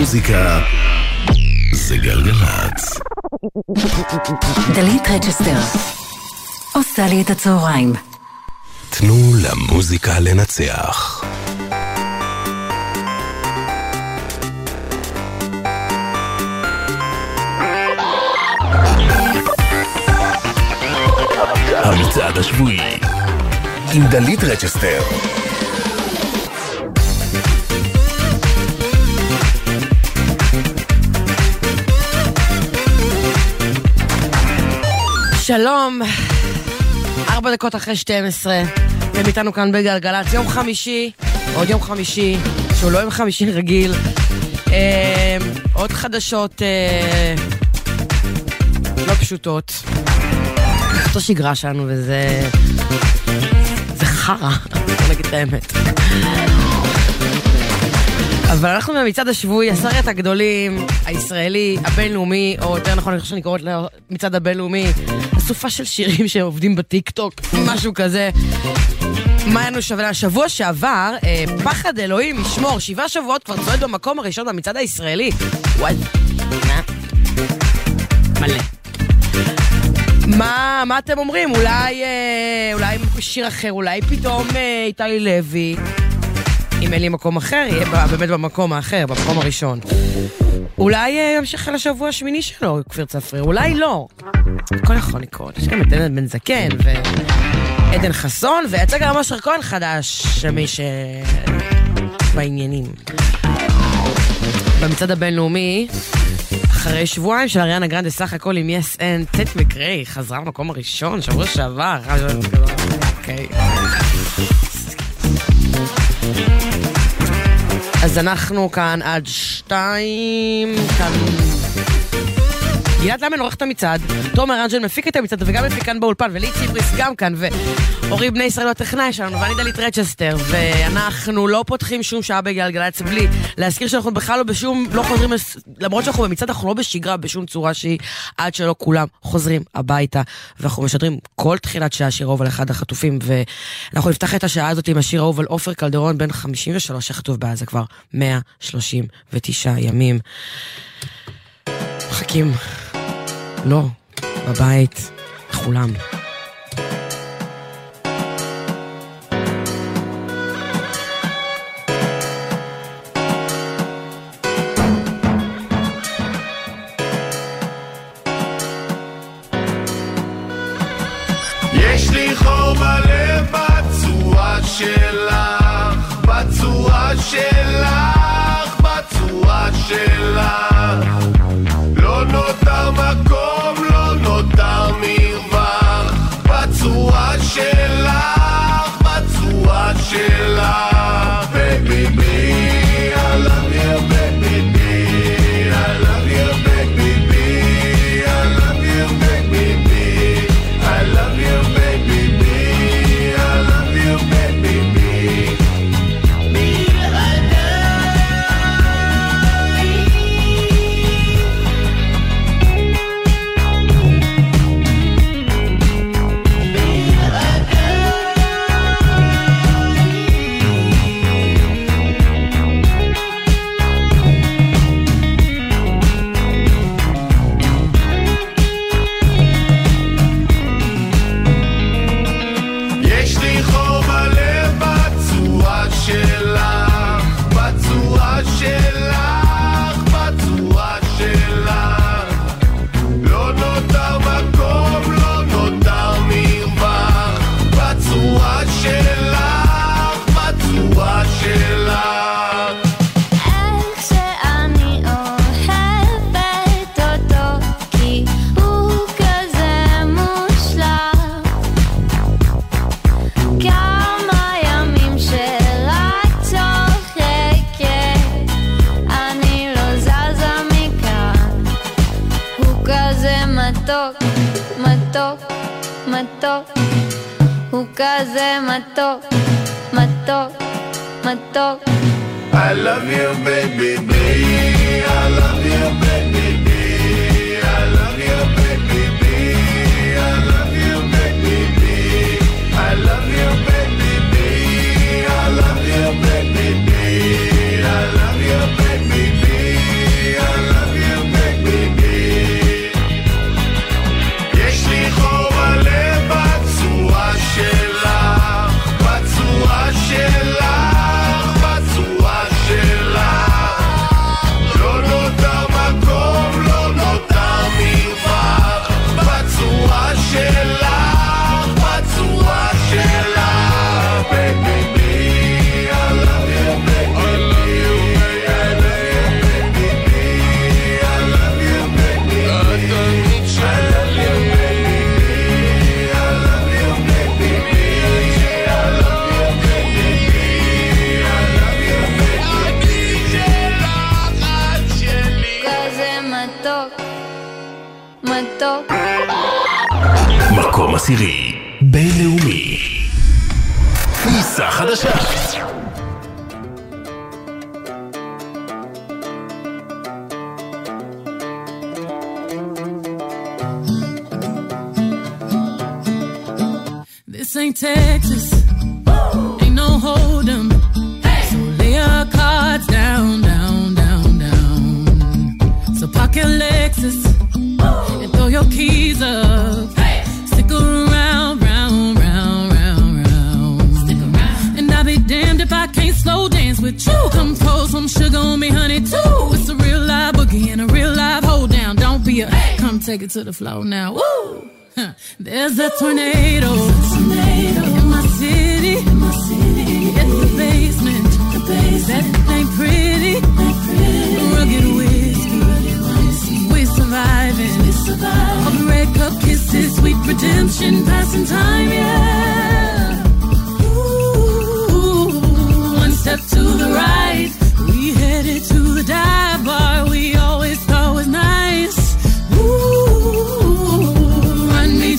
מוזיקה זה גלגלצ. דלית רג'סטר עושה לי את הצהריים. תנו למוזיקה לנצח. המצעד השבועי עם דלית רג'סטר. שלום, 4 דקות אחרי 12, הם איתנו כאן בגלגלצ. יום חמישי, עוד יום חמישי שהוא לא יום חמישי רגיל. עוד חדשות לא פשוטות. זאת השגרה שלנו וזה חרא, אני אגיד את האמת. אבל אנחנו מהמצעד השבועי, עשרת הגדולים, הישראלי, הבינלאומי, או יותר נכון, אני חושב שאני קוראת למצעד הבינלאומי, הסופה של שירים שעובדים בטיקטוק, משהו כזה. מה היינו שווה? השבוע שעבר, פחד אלוהים ישמור, 7 שבועות כבר צועד במקום הראשון במצעד הישראלי. וואי, מה? מלא. מה אתם אומרים? אולי שיר אחר, אולי פתאום איתי לוי. אם אין לי מקום אחר, יהיה באמת במקום האחר, במקום הראשון. אולי ימשיך לשבוע השמיני שלו, כפיר צפריר, אולי לא. הכל יכול לקרות. יש גם את עדן בן זקן, ועדן חסון, ויצא גם אשר כהן חדש, שמי שבעניינים. במצעד הבינלאומי, אחרי שבועיים של אריאנה גרנדה סך הכל עם יס אנד, טט מקריי חזרה במקום הראשון, שבוע שעבר. אוקיי. אז אנחנו כאן עד 2, כאן גלעד למן עורך את המצעד, תומר אנג'ל מפיק את המצעד וגם מפיק כאן באולפן, ולי ציפריס גם כאן, ואורי בני ישראל הטכנאי שלנו, ואני דלית רג'סטר, ואנחנו לא פותחים שום שעה בגלגלצ בלי להזכיר שאנחנו בכלל לא בשום, לא חוזרים, למרות שאנחנו במצעד אנחנו לא בשגרה בשום צורה שהיא, עד שלא כולם חוזרים הביתה, ואנחנו משדרים כל תחילת שעה שיר אהוב על אחד החטופים, ואנחנו נפתח את השעה הזאת עם השיר אהוב על עופר קלדרון בן 53 שחטוף בעזה כבר 139 ימים. מחכים לא, בבית, כולם. יש לי חור בלב בצורה שלך, בצורה שלך, בצורה שלך. לא נותר מקום, לא נותר מרווח, בצורה שלך, בצורה שלך. Baby me, I love you, baby me, I love you, baby me, I love you, baby me, I love you, baby me, I love you, baby me. I love you, baby, baby. I love you, baby, baby. I love you, baby, baby. I love you, baby, baby. I love you, baby, baby. I love you, baby, baby. I love you, baby, baby. טוב. מקום עשירי בינלאומי. ניסה חדשה. This ain't Texas. Ain't no hold 'em. So lay your cards down, down, down, down. So park your Lexus and throw your keys up. Stick around, round, round, round, round. Stick around. And I'll be damned if I can't slow dance with you. Come pour some sugar on me, honey, too. It's a real live boogie and a real live hold down. Don't be a come take it to the floor now. Woo! There's a tornado in my city. At the basement, everything pretty. Rugged whiskey, we're surviving. Over red cup kisses, sweet redemption, passing time, yeah. Ooh, one step to the right, we headed to the dive bar we always thought was nice.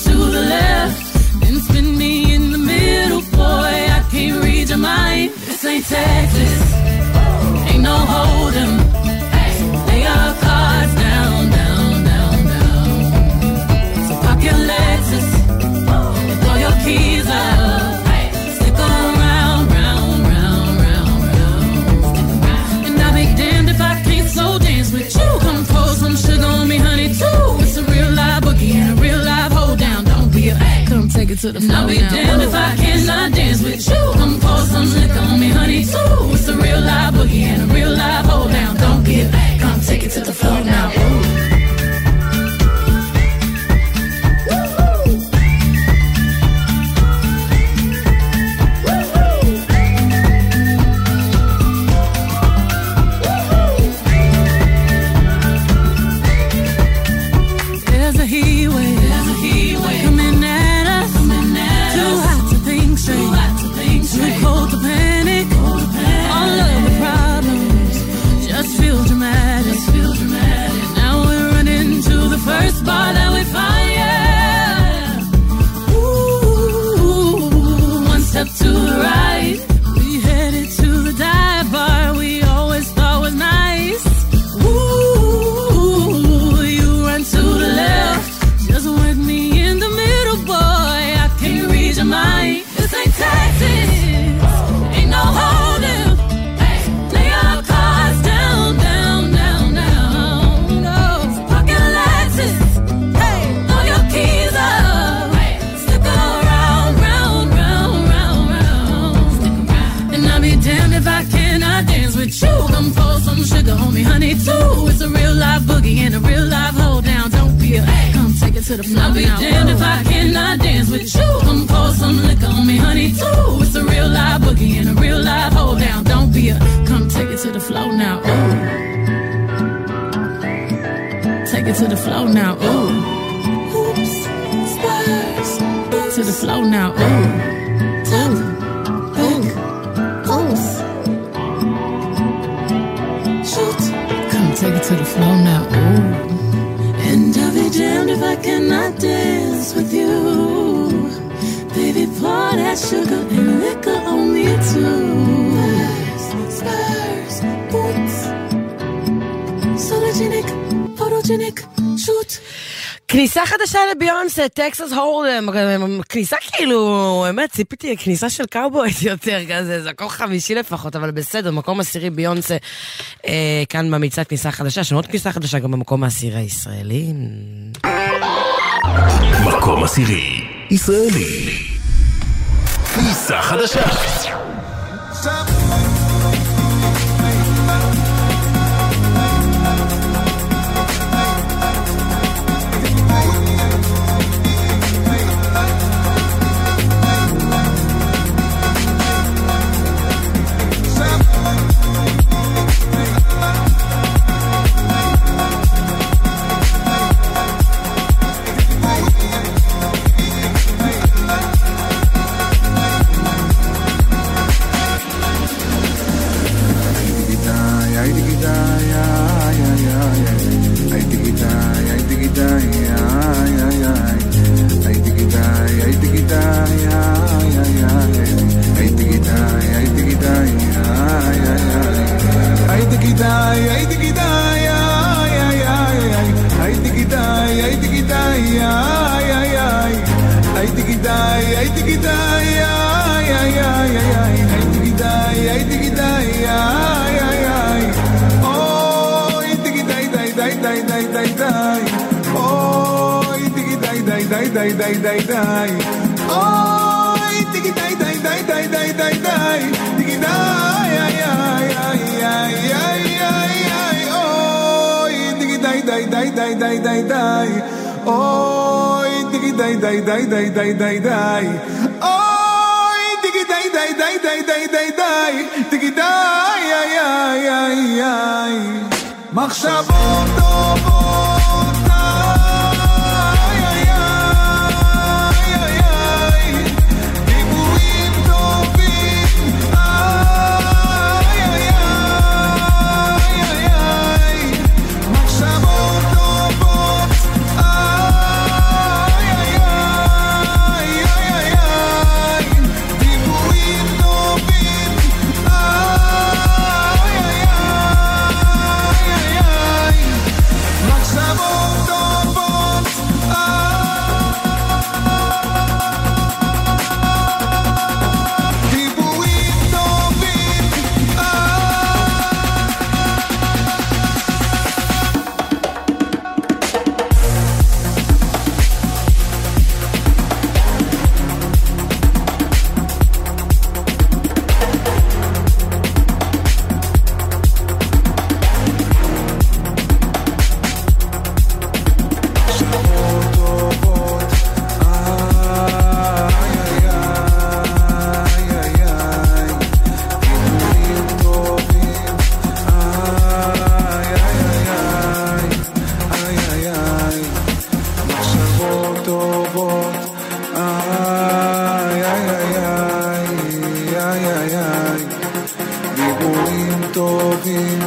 To the left, then spin me in the middle, boy, I can't read your mind. This ain't Texas, ain't no hold'em. Lay our cards down, down, down, down. So pop your Lexus, and throw your keys up. Stick around, round, round, round, round. And I'll be damned if I can't slow dance with you. Come pour some sugar on me, honey, too. It's a real live boogie and a real live hold down. Don't be a come take it to the floor. I'll be damned if I cannot dance with you. Come pour some liquor on me, honey, too. It's a real live boogie and a real live hold down. Don't be a come take it to the floor now. Ooh. I'll be damned if I cannot dance with you. Come pour some liquor on me, honey, too. It's a real live boogie and a real live hold down. Don't be a come take it to the floor now, ooh. Take it to the floor now, ooh. Oops, spurs. To the floor now, ooh. Tell shoot. Come take it to the floor now, ooh. Damned if I cannot dance with you. Baby, pour that sugar and liquor on me too. Spurs, boots. Sologenic, photogenic, shoot. כניסה חדשה לביונסה, טקסס הורדם, כניסה כאילו, באמת, ציפיתי, כניסה של קאובויט יותר, כזה, זה הכל חמישי לפחות, אבל בסדר, מקום עשירי ביונסה, כאן במצעד כניסה חדשה, שמות כניסה חדשה גם במקום העשירי הישראלי. מקום עשירי ישראלי. כניסה חדשה. dai dai, oi tiki dai dai dai dai dai dai dai, oi tiki dai dai dai dai dai dai dai, tiki dai ai ai ai ai ai ai ai, oi tiki dai dai dai dai dai dai dai, oi tiki dai dai dai dai dai dai dai, oi tiki dai dai dai dai dai dai dai, tiki dai ai ai ai ai. מחשבות טובות, איי איי איי איי איי, דיבורים טובים, איי איי איי איי, מחשבות טובות, איי איי איי איי איי, דיבורים טובים,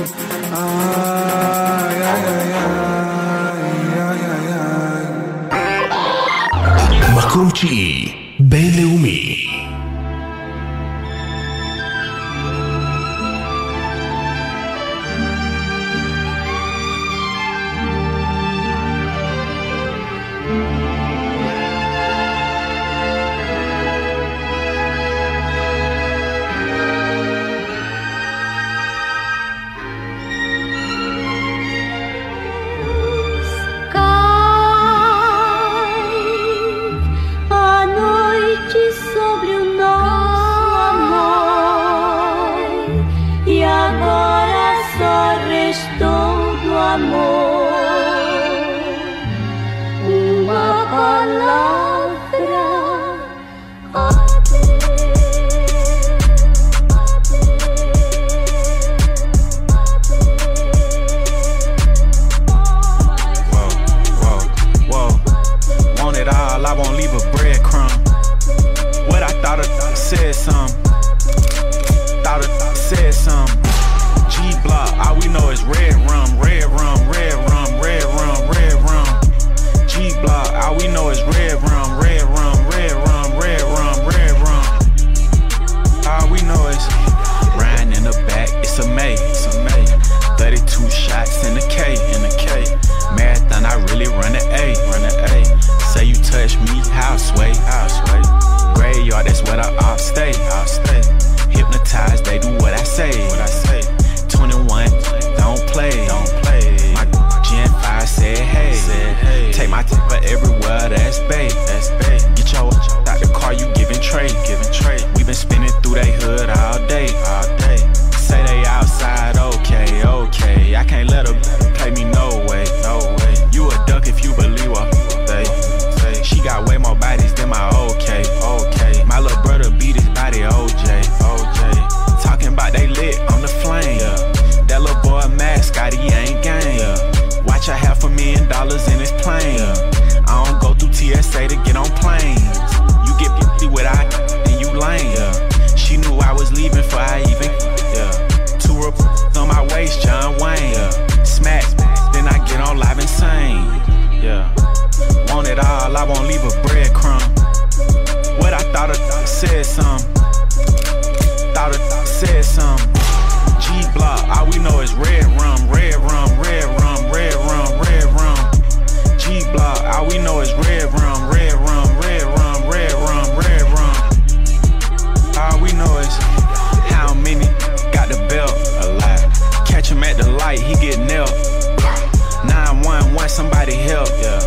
want somebody help, yeah.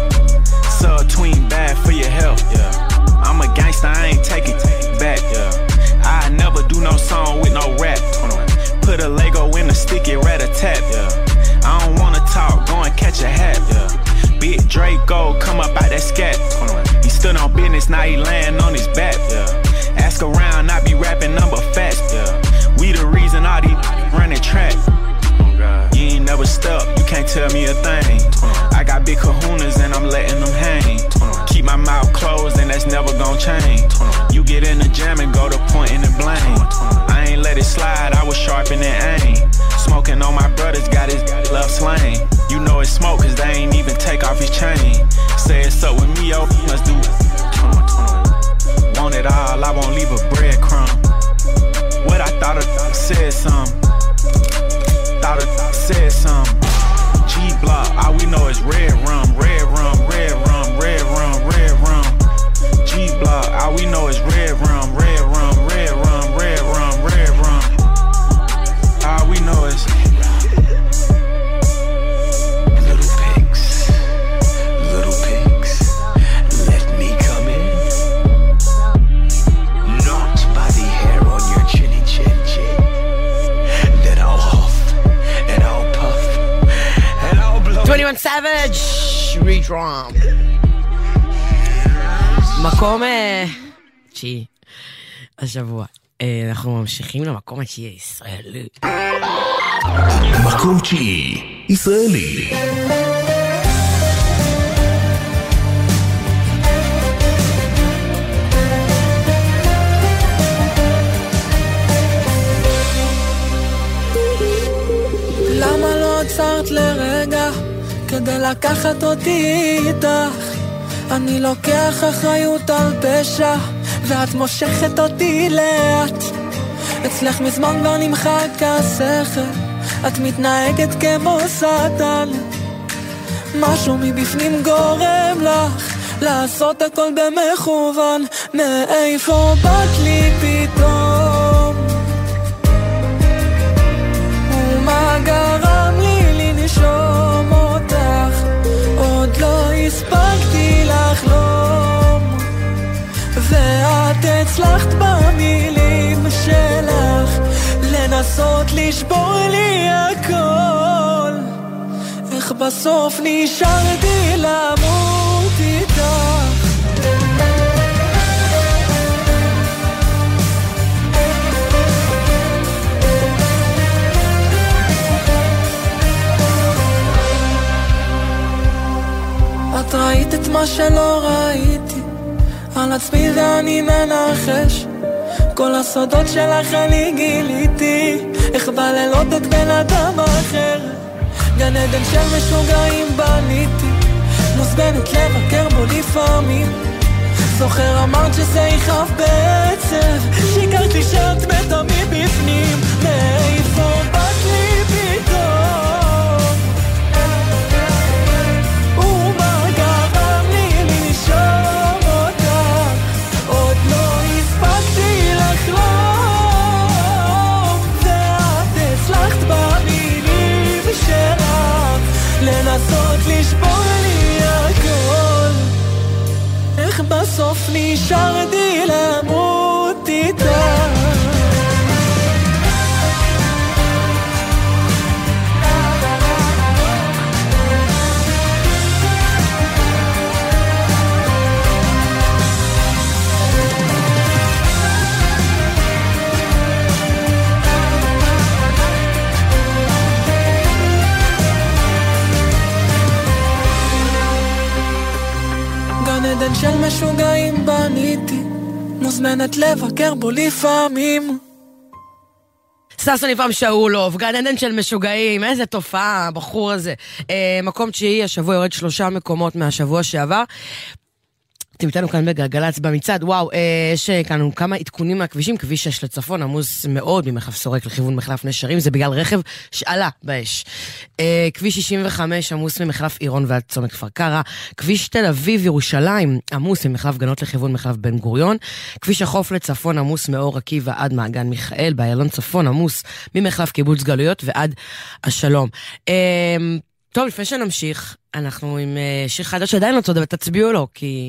Subtween bad for your health, yeah. I'm a gangster, I ain't taking it back, yeah. I never do no song with no rap. Put a Lego in a sticky rat-a-tap, yeah. I don't wanna talk, go and catch a hat, yeah. Big Draco, come up out that scat. He stood on business, now he laying on his back, yeah. Ask around, I be rapping number facts, yeah. We the reason all these running track. You ain't never stuck, you can't tell me a thing. I got big kahunas and I'm letting them hang. Keep my mouth closed and that's never gon' change. You get in the jam and go to pointing and blame. I ain't let it slide, I was sharpening aim. Smoking on my brothers, got his love slain. You know it's smoke cause they ain't even take off his chain. Say it's up with me, oh, let's do it. Want it all, I won't leave a breadcrumb. What I thought of said something. Thought I said something. G-Block, all we know is red rum, red rum, red rum, red rum, red rum. G-Block, all we know is red rum, red rum, red rum, red rum, red rum. All we know is little pigs, little pigs, let me come in. Not by the hair on your chinny chin chin. Then I'll huff. 21 Savage Redrum. מקום תשיעי השבוע. אנחנו ממשיכים למקום התשיעי הישראלי. מקום תשיעי ישראלי. למה לא עצרת לרגע? כדי לקחת אותי איתך, אני לוקח אחריות על פשע ואת מושכת אותי לאט. אצלך מזמן כבר נמחק השכל, את מתנהגת כמו סטן. משהו מבפנים גורם לך לעשות הכל במכוון. מאיפה באת לי פתאום, ומה גרם לי לנשום? לא הספקתי לחלום, ואת הצלחת במילים שלך לנסות לשבור לי הכל. איך בסוף נשארתי למות איתך. את ראית את מה שלא ראיתי, על עצמי ואני מנחש. כל הסודות שלך אני גיליתי, איך בלילות את בן אדם אחר. גן עדן של משוגעים בניתי, מוזמנת לבקר בו לפעמים. זוכר אמרת שזה יחף בעצב, שיקרת לי שאת מתה מבפנים. מאיפה באת לי פתאום? לנסות לשבור לי הכל. איך בסוף נשארתי למות איתך. עדן של משוגעים בניתי, מוזמנת לבקר בו לפעמים. ססון יפעם שאולוב, גן עדן של משוגעים, איזה תופעה, הבחור הזה. מקום תשיעי, השבוע יורד 3 מקומות מהשבוע שעבר. אתם איתנו כאן בגלגלצ במצעד, וואו, יש כאן כמה עדכונים מהכבישים, כביש 6 לצפון, עמוס מאוד ממחלף סורק לכיוון מחלף נשרים, זה בגלל רכב שעלה באש. כביש 65, עמוס ממחלף עירון ועד צומת כפר קרע, כביש תל אביב ירושלים, עמוס ממחלף גנות לכיוון מחלף בן גוריון, כביש החוף לצפון, עמוס מאור עקיבא ועד מעגן מיכאל, באיילון צפון, עמוס ממחלף קיבוץ גלויות ועד השלום. טוב, לפני שנמשיך, אנחנו עם שיר חדש שעדיין לא צודק, תצביעו לו, כי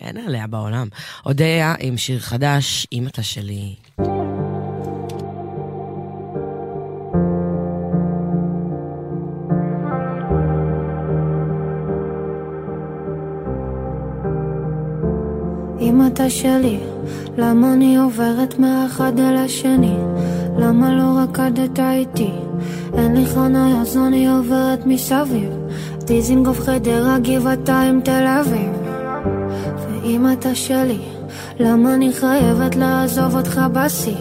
אין עליה בעולם. אודיה עם שיר חדש, אמא שלי. אמא שלי, למה אני עוברת מאחד אל השני? למה לא רקדת איתי? אין לי חניה, אז אני עוברת מסביב. דיזינגוף, חדרה, גבעתיים, תל אביב. ואמא שלי, למה אני חייבת לעזוב אותך בסי?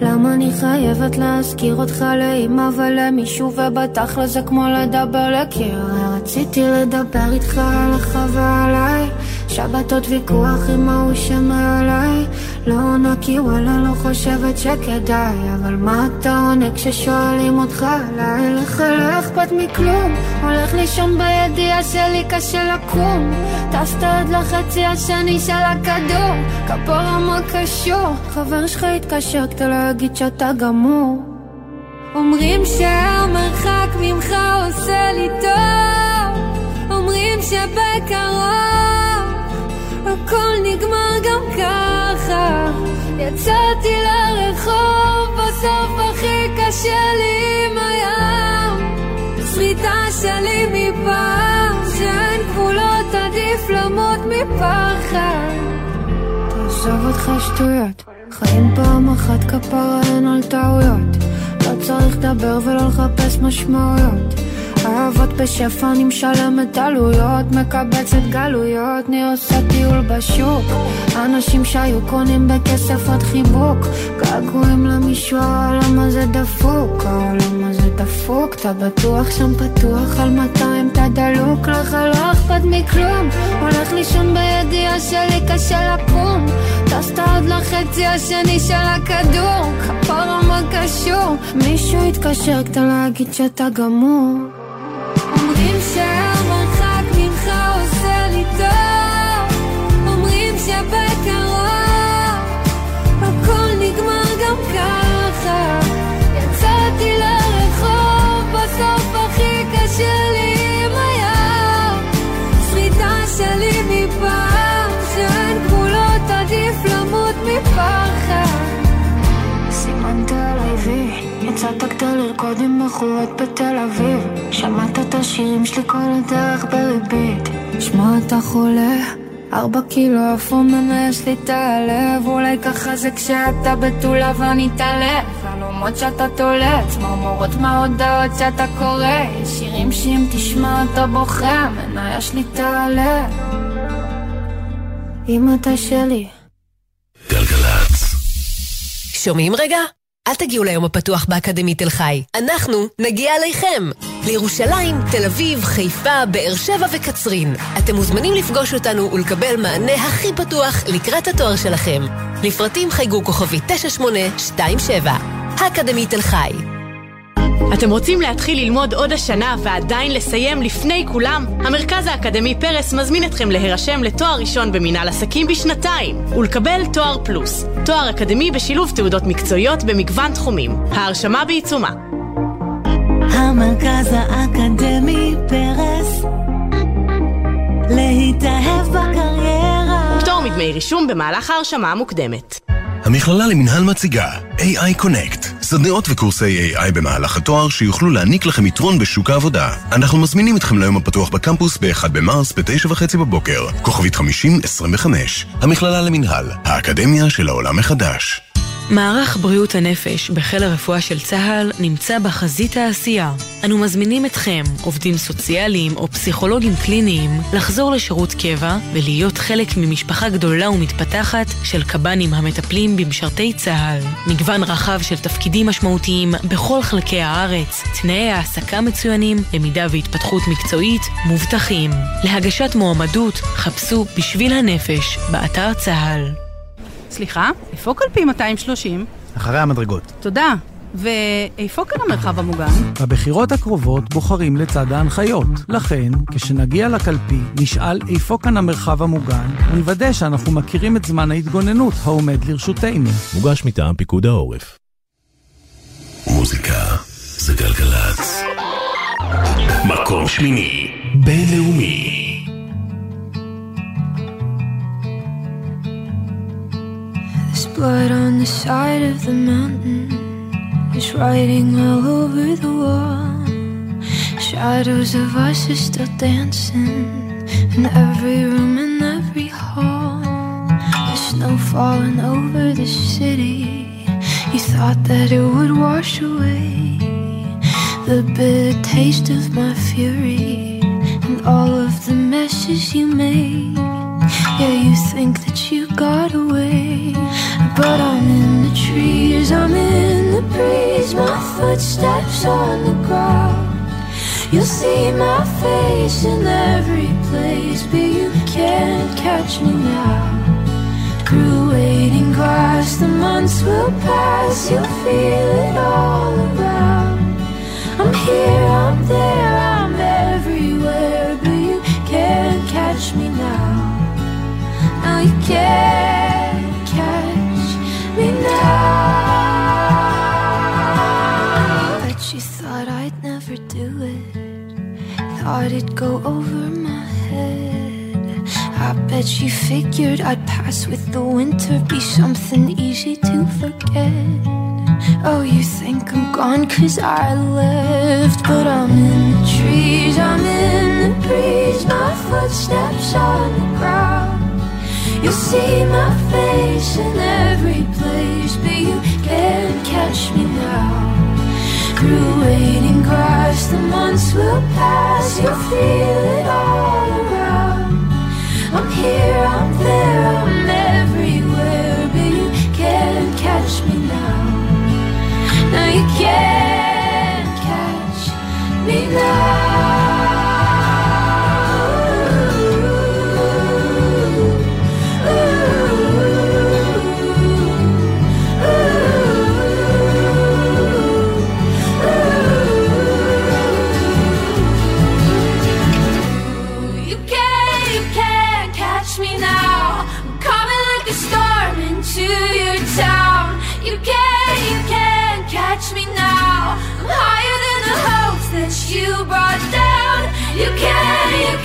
למה אני חייבת להזכיר אותך לאמא ולמישהו, ובתכל'ה זה כמו לדבר לקיר? רציתי לדבר איתך עליך ועליי, שבתות ויכוח עם ההוא שמעליי, לא עונה כי וואלה לא חושבת שכדאי, אבל מה אתה עונה כששואלים אותך עליי? לך לא אכפת מכלום, הולך לישון בידיעה שלי קשה לקום, טסת עד לחצי השני של הכדור, כפרה מה קשור? חבר שלך התקשר כדי להגיד שאתה גמור. אומרים שהמרחק ממך עושה לי טוב, אומרים שבקרוב הכל נגמר גם ככה, יצאתי לרחוב, בסוף הכי קשה לי עם הים, שריטה שלי מפעם, שאין גבולות עדיף למות מפחד. תעזוב אותך שטויות, חיים פעם אחת, כפרה אין על טעויות, לא צריך לדבר ולא לחפש משמעויות, אהבות בשפע, אני משלמת עלויות, מקבצת גלויות, אני עושה טיול בשוק, אנשים שהיו קונים בכסף עוד חיבוק, געגועים למישהו, למה זה דפוק? למה זה דפוק? אתה בטוח שם פתוח על 200, אתה דלוק, לך לא אכפת מכלום, הולך לישון בידיעה שלי קשה לקום, טסת עוד לחצי השני של הכדור, כפרה מה קשור? מישהו התקשר כדי להגיד שאתה גמור. אומרים שהמרחק ממך עושה לי טוב, אומרים שבקרוב הכל נגמר גם ככה, יצאתי לרחוב, בסוף הכי קשה לי עם הים, שריטה שלי מפעם, שאין גבולות עדיף למות מפחד. סימנת עליי וי, יצאת כדי לרקוד עם בחורות בתל אביב, שמעת את השירים שלי כל הדרך בריבית, שמע אתה חולה, 4 קילו אפומנה יש לי את הלב, אולי ככה זה כשאתה בתולה ואני תלב, חלומות שאתה תולד, צמרמורות מההודעות שאתה קורא, שירים שאם תשמע אתה בוכה, מנה יש לי את הלב. אמא שלי. גלגלצ. שומעים רגע? אל תגיעו ליום הפתוח באקדמית תל חי. אנחנו נגיע אליכם. לירושלים, תל אביב, חיפה, באר שבע וקצרין. אתם מוזמנים לפגוש אותנו ולקבל מענה הכי פתוח לקראת התואר שלכם. לפרטים חייגו כוכבי 9827. האקדמית תל חי. אתם רוצים להתחיל ללמוד עוד השנה ועדיין לסיים לפני כולם? המרכז האקדמי פרס מזמין אתכם להירשם לתואר ראשון במנהל עסקים בשנתיים ולקבל תואר פלוס, תואר אקדמי בשילוב תעודות מקצועיות במגוון תחומים. ההרשמה בעיצומה. המרכז האקדמי פרס, להתאהב בקריירה. פטור מדמי רישום במהלך ההרשמה המוקדמת. המכללה למנהל מציגה AI Connect, סדנאות וקורסי AI במהלך התואר שיוכלו להעניק לכם יתרון בשוק העבודה. אנחנו מזמינים אתכם ליום הפתוח בקמפוס ב-1 במרס ב-9:30 בבוקר, כוכבית 5025. המכללה למנהל, האקדמיה של העולם החדש. מערך בריאות הנפש בחיל הרפואה של צה"ל נמצא בחזית העשייה. אנו מזמינים אתכם, עובדים סוציאליים או פסיכולוגים קליניים, לחזור לשירות קבע ולהיות חלק ממשפחה גדולה ומתפתחת של קב"נים המטפלים במשרתי צה"ל. מגוון רחב של תפקידים משמעותיים בכל חלקי הארץ, תנאי העסקה מצוינים, למידה והתפתחות מקצועית מובטחים. להגשת מועמדות חפשו בשביל הנפש באתר צה"ל. סליחה, איפה קלפי 230? אחרי המדרגות. תודה. ואיפה כאן המרחב המוגן? בבחירות הקרובות בוחרים לצד ההנחיות. לכן, כשנגיע לקלפי, נשאל איפה כאן המרחב המוגן, ונוודא שאנחנו מכירים את זמן ההתגוננות העומד לרשותנו. מוגש מטעם פיקוד העורף. מוזיקה זה גלגלצ. מקום שמיני בינלאומי. There's blood on the side of the mountain. There's writing all over the wall. Shadows of us are still dancing in every room and every hall. There's snow falling over the city. You thought that it would wash away the bitter taste of my fury and all of the messes you made. Yeah, you think that you got away, but I'm in the trees, I'm in the breeze, my footsteps on the ground. You'll see my face in every place, but you can't catch me now. Through waiting grass, the months will pass, you'll feel it all around. I'm here, I'm there, I'm everywhere, but you can't catch me now. No, you can't catch me now. I bet you thought I'd never do it, thought it'd go over my head. I bet you figured I'd pass with the winter, be something easy to forget. Oh, you think I'm gone cause I left, but I'm in the trees, I'm in the breeze, my footsteps on the ground. You'll see my face in every place, but you can't catch me now. Through waiting grass, the months will pass, you'll feel it all around. I'm here, I'm there, I'm everywhere, but you can't catch me now. No, you can't catch me now. Ooh, you can't me now. I'm coming like a storm into your town. You can't catch me now. I'm higher than the hopes that you brought down. You can't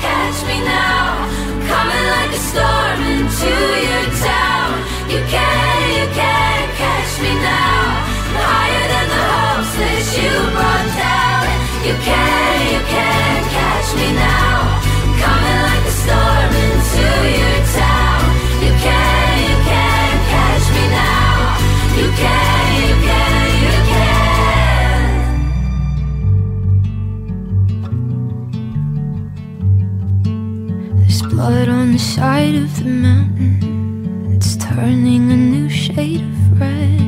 catch me now. I'm coming like a storm into your town. You can't catch me now. I'm higher than the hopes that you brought down. You can't catch me now. Coming like a storm into your town. You can't catch me now. You can. There's blood on the side of the mountain. It's turning a new shade of red.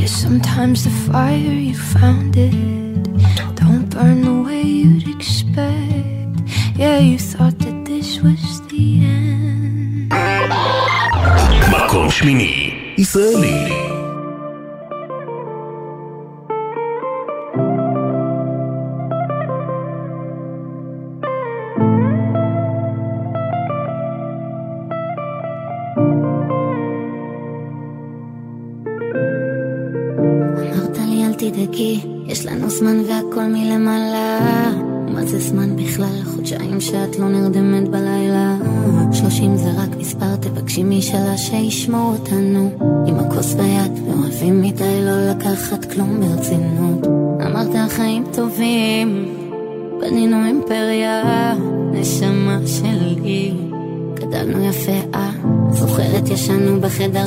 Yeah, sometimes the fire, you found it, don't burn the way you'd expect. Yeah, you thought that this was the end. מקום שמיני, ישראלי. אמרת לי אל תדאגי, יש לנו זמן והכל מלמעלה. מה זה זמן בכלל? חודשיים שאת לא נרדמת בלילה. 30 זה רק מספר, תבקשי משאלה שישמעו אותנו עם הכוס ביד, ואוהבים מדי לא לקחת כלום ברצינות. אמרת החיים טובים, בנינו אימפריה. נשמה שלי, גדלנו יפה. זוכרת ישנו בחדר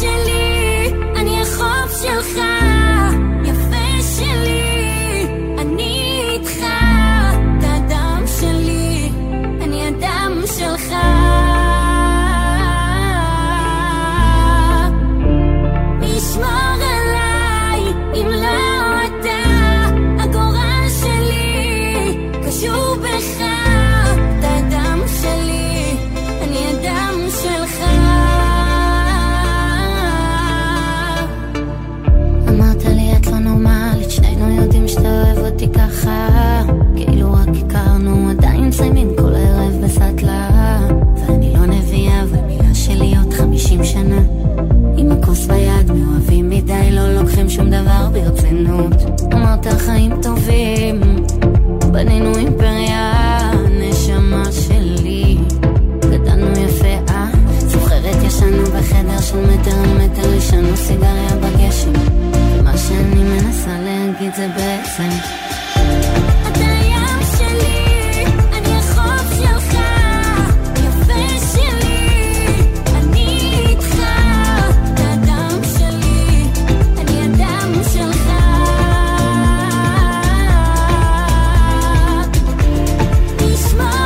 שלי, אני החוב שלך, יפה שלי, אני איתך, אתה אדם שלי, אני אדם שלך. מי ישמור עליי, אם לא אתה, הגורל שלי, קשור בך, אתה אדם שלי, אני אדם שלך. מטר למטר ישנו סיגריה בגשם ומה שאני מנסה להגיד זה בעצם אתה ים שלי אני החוף שלך יפה שלי אני איתך אתה אדם שלי אני אדם שלך תשמור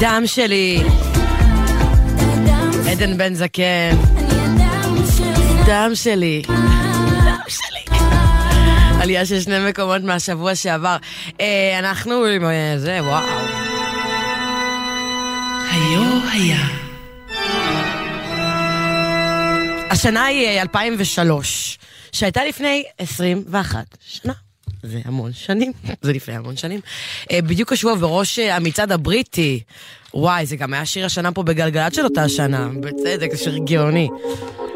דם שלי עדן בן זקן דם שלי עלייה של 2 מקומות מהשבוע שעבר אנחנו עם זה וואו היו היה השנה היא 2003 שהייתה לפני 21 שנה זה המון שנים, זה לפני המון שנים. בדיוק השבוע בראש המצעד הבריטי. וואי, זה גם היה שיר השנה פה בגלגלת של אותה השנה. בצדק, זה שיר גאוני.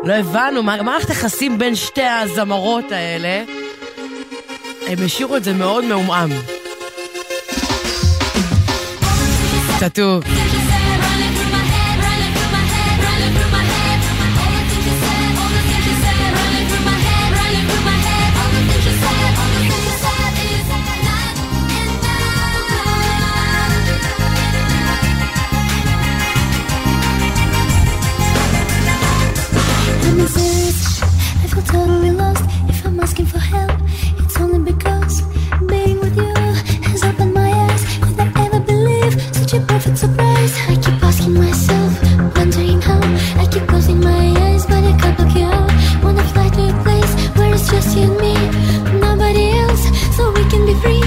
לא הבנו, מה אנחנו תחסים בין שתי הזמרות האלה? הם השאירו את זה מאוד מעומעם. תטו. I feel totally lost if I'm asking for help. It's only because being with you has opened my eyes. Did I ever believe such a perfect surprise? I keep asking myself, wondering how. I keep closing my eyes, but I can't look you out. Wanna fly to a place where it's just you and me, nobody else, so we can be free.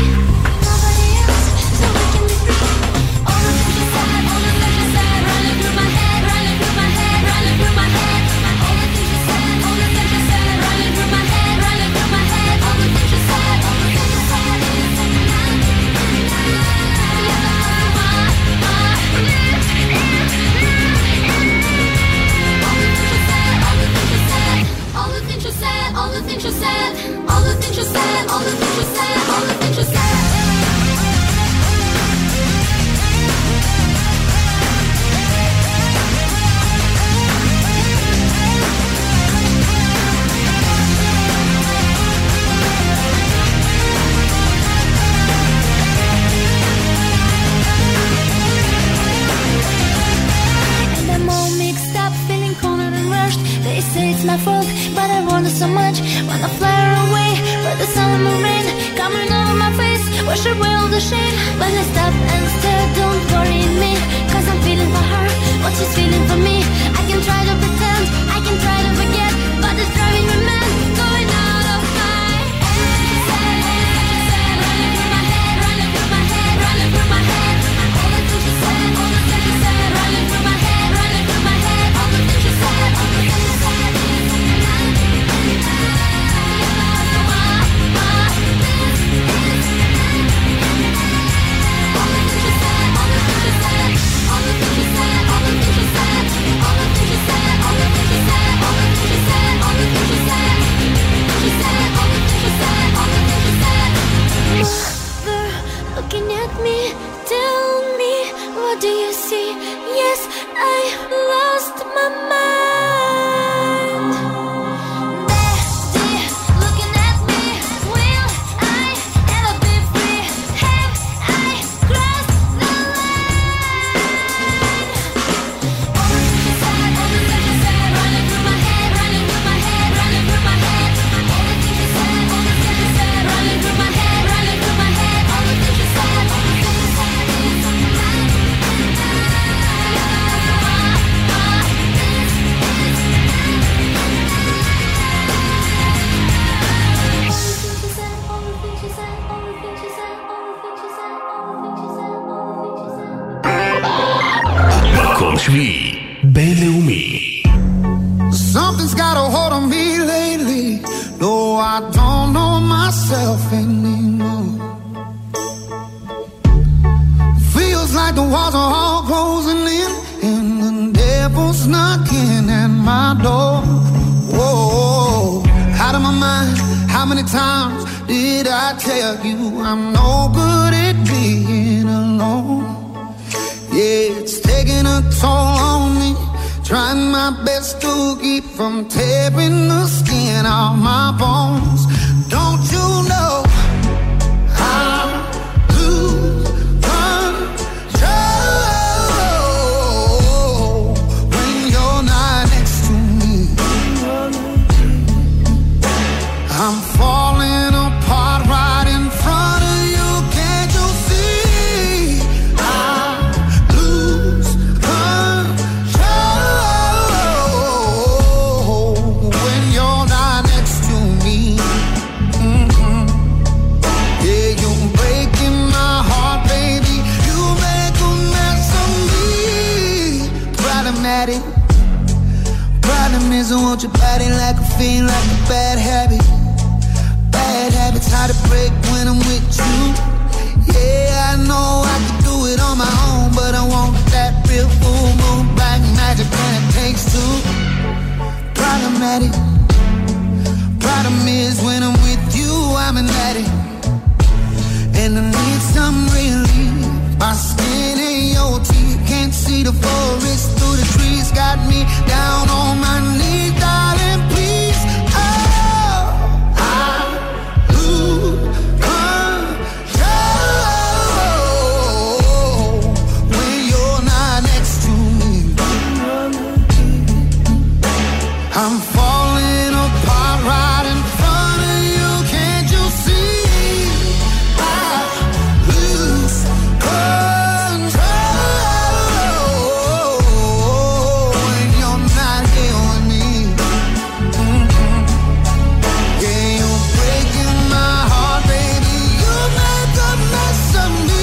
TV Beinleumi. Something's got a hold on me lately, though I don't know myself anymore. Feels like the walls are all closing in, and the devil's knocking at my door. Whoa, out of my mind. How many times did I tell you I'm no good at being alone? Yeah, it's taking a toll on me. Trying my best to keep from tearing the skin off my bones. Don't you know I'm losing control when you're not next to me? I'm falling apart right in front of you. Can't you see? I lose control when you're not next to me. Mm-hmm. Yeah, you're breaking my heart, baby. You make a mess of me. Problematic. Problem is I want your body like a fiend, like a bad habit. Bad habits hard to break when I'm with you. Yeah, I know I could do it on my own, but I want that real full moon, black magic, and it takes two. Problematic. Problem is when I'm with you, I'm an addict, and I need some relief. My skin ain't your teeth, can't see the forest through the trees. Got me down on my knees, darling, please. I'm falling apart right in front of you. Can't you see? I lose control when you're not here with me. Mm-hmm. Yeah, you're breaking my heart, baby. You make a mess of me.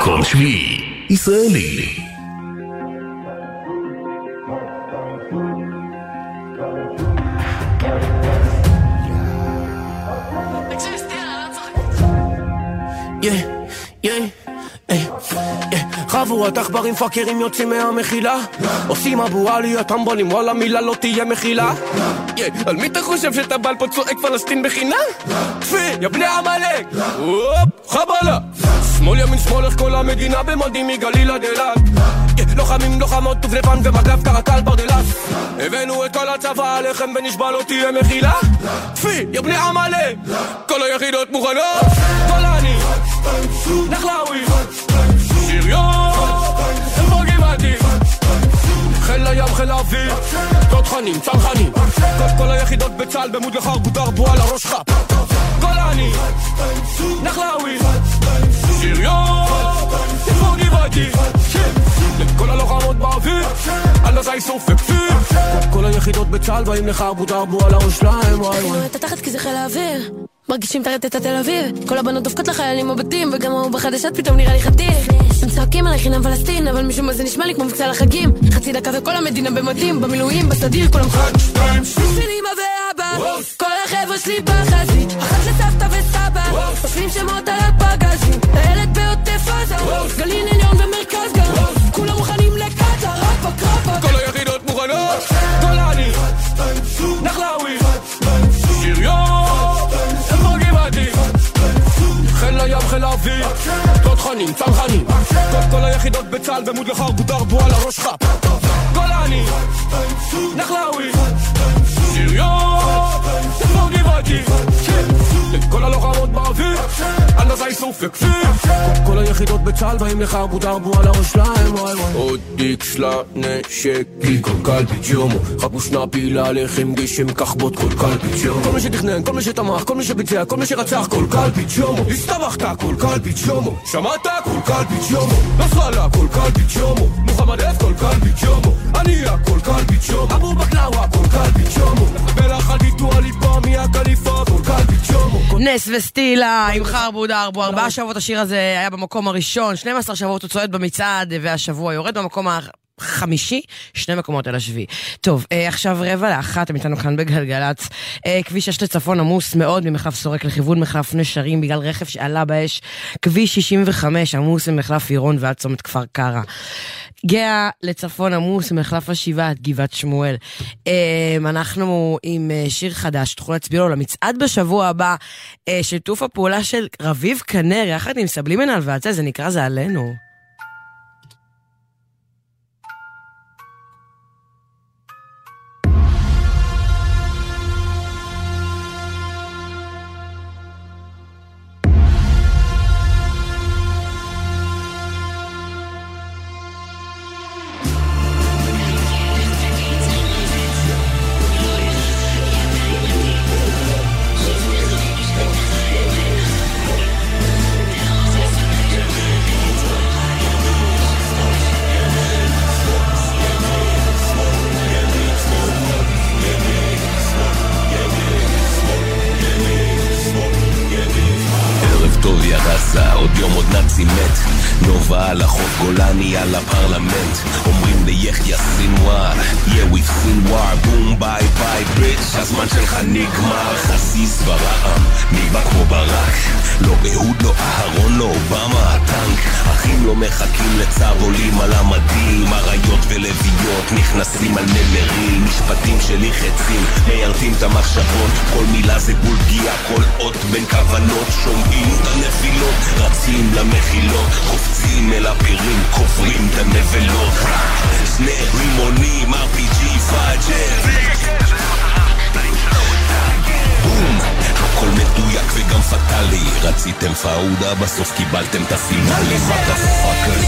מקום שביעי. ישראלי. חבורת אכברים פאקרים יוצאים מהמחילה, עושים אבו עלי הטמבלים, וואלה מילה לא תהיה מחילה. על מי אתה חושב שאתה בעל פה צועק פלסטין בחינם? תפי, יא בני עמלק, הופ, חבלה. שמאל ימין שמאל, איך כל המדינה במדים מגליל עד אילת. לוחמים לוחמות טוב לבן ומג"ב קרקל ברדלס. הבאנו את כל הצבא עליכם ונשבע לא תהיה מחילה. תפי, יא בני עמלק, כל היחידות מוכנות. גולני, נחלאווי, שריון, בוגמתי, חיל הים, חיל האוויר, תותחנים, צנחנים, כל היחידות בצה"ל במוד לחר גודר בוע על הראש חפ. גולני, נחלאווי, שריון, בוגמתי, לכל הלוחמות באוויר, על עזה איסוף וכפיר, כל היחידות בצה"ל באים לחר גודר בוע על הראש להם. אתה תחת כי זה חיל האוויר מרגישים תרדת את תל אביב. כל הבנות דופקות לחיילים הבתים, וגם הוא בחדשת פתאום נראה לי חתיך. הם צועקים עלי חינם פלסטין, אבל משום מה זה נשמע לי כמו מבצע לחגים. חצי דקה וכל המדינה במדים, במילואים, בסדיר, כולם חד, שתיים, שתיים. של אמא ואבא, כל החבר'ה שלי בחזית. אחת לסבתא וסבא, פסלים שמות על הפגזים. הילד בעוטף עזה, גליל עליון ומרכז גם. כולם מוכנים לקטר, רפק רפק. כל היחידות מוכנות, גולני, נחלאווי, שריון. חיל הים, חיל האוויר, תותחנים, צנחנים, כל היחידות בצה"ל במוד לחר גודר בוע על הראש חפ. גולני, נחלאווי, שריון, תפור גבעתי, כל הלוחמות באוויר, על עזה איסוף וכפיר, כל היחידות בצה"ל באים לחר גודר בוע על הראש להם. עוד דיקשלה נשקי, כל קלפי ג'ומו, חבושנה פעילה לחם גשם, כחבות כל קלפי ג'ומו, כל מי שתכנן, כל מי שתמך, כל מי שביצע, כל מי שרצח, כל קלפי ג'ומו, הסתבכת, כל קלפי ג'ומו, שמעת, כל קלפי ג'ומו, נסראללה, כל קלפי ג'ומו, מוחמד אף, כל קלפי ג'ומו, עניה, כל קלפי ג'ומו, אבו בקלאווה, כל קלפי ג'ומו, בלחד איתו עלי פעמיה, קליפה, כל קלפי ג'ומו. נס וסטילה עם חרבוד ארבו. 4 שבועות השיר הזה היה במקום הראשון, 12 שבועות הוא צועד במצעד, והשבוע יורד במקום החמישי, 2 מקומות על השביעי. טוב, עכשיו 12:45, איתנו כאן בגלגלץ. כביש 6 לצפון עמוס מאוד ממחלף סורק לכיוון מחלף נשרים בגלל רכב שעלה באש. כביש 65 עמוס ממחלף עירון ועד צומת כפר קרא. גאה לצפון עמוס מחלף השיבה עד גבעת שמואל. אנחנו עם שיר חדש, תוכלו להצביע לו למצעד בשבוע הבא, שיתוף הפעולה של רביב כנר יחד עם סבלימינל והצה, זה נקרא זה עלינו. על החוף גולני, על הפרלמנט אומרים ליחיא סינואר yeah we've סינואר boom bye bye bitch הזמן שלך נגמר חסיס ברעם נבע כמו ברק לא אהוד, לא אהרון, לא אובמה הטנק אחים לא מחכים לצו עולים על המדים אריות ולוויות נכנסים על נמרים משפטים שלי חצים מיירטים את המחשבות כל מילה זה בולגיה כל אות בין כוונות שומעים את הנפילות רצים למחילות חופצים אל הפירים, כופרים את הנבלות שני רימונים, RPG, פאג'ר בום, הכל מדויק וגם פטלי רציתם פאודה, בסוף קיבלתם את הסימלי מה תפאקר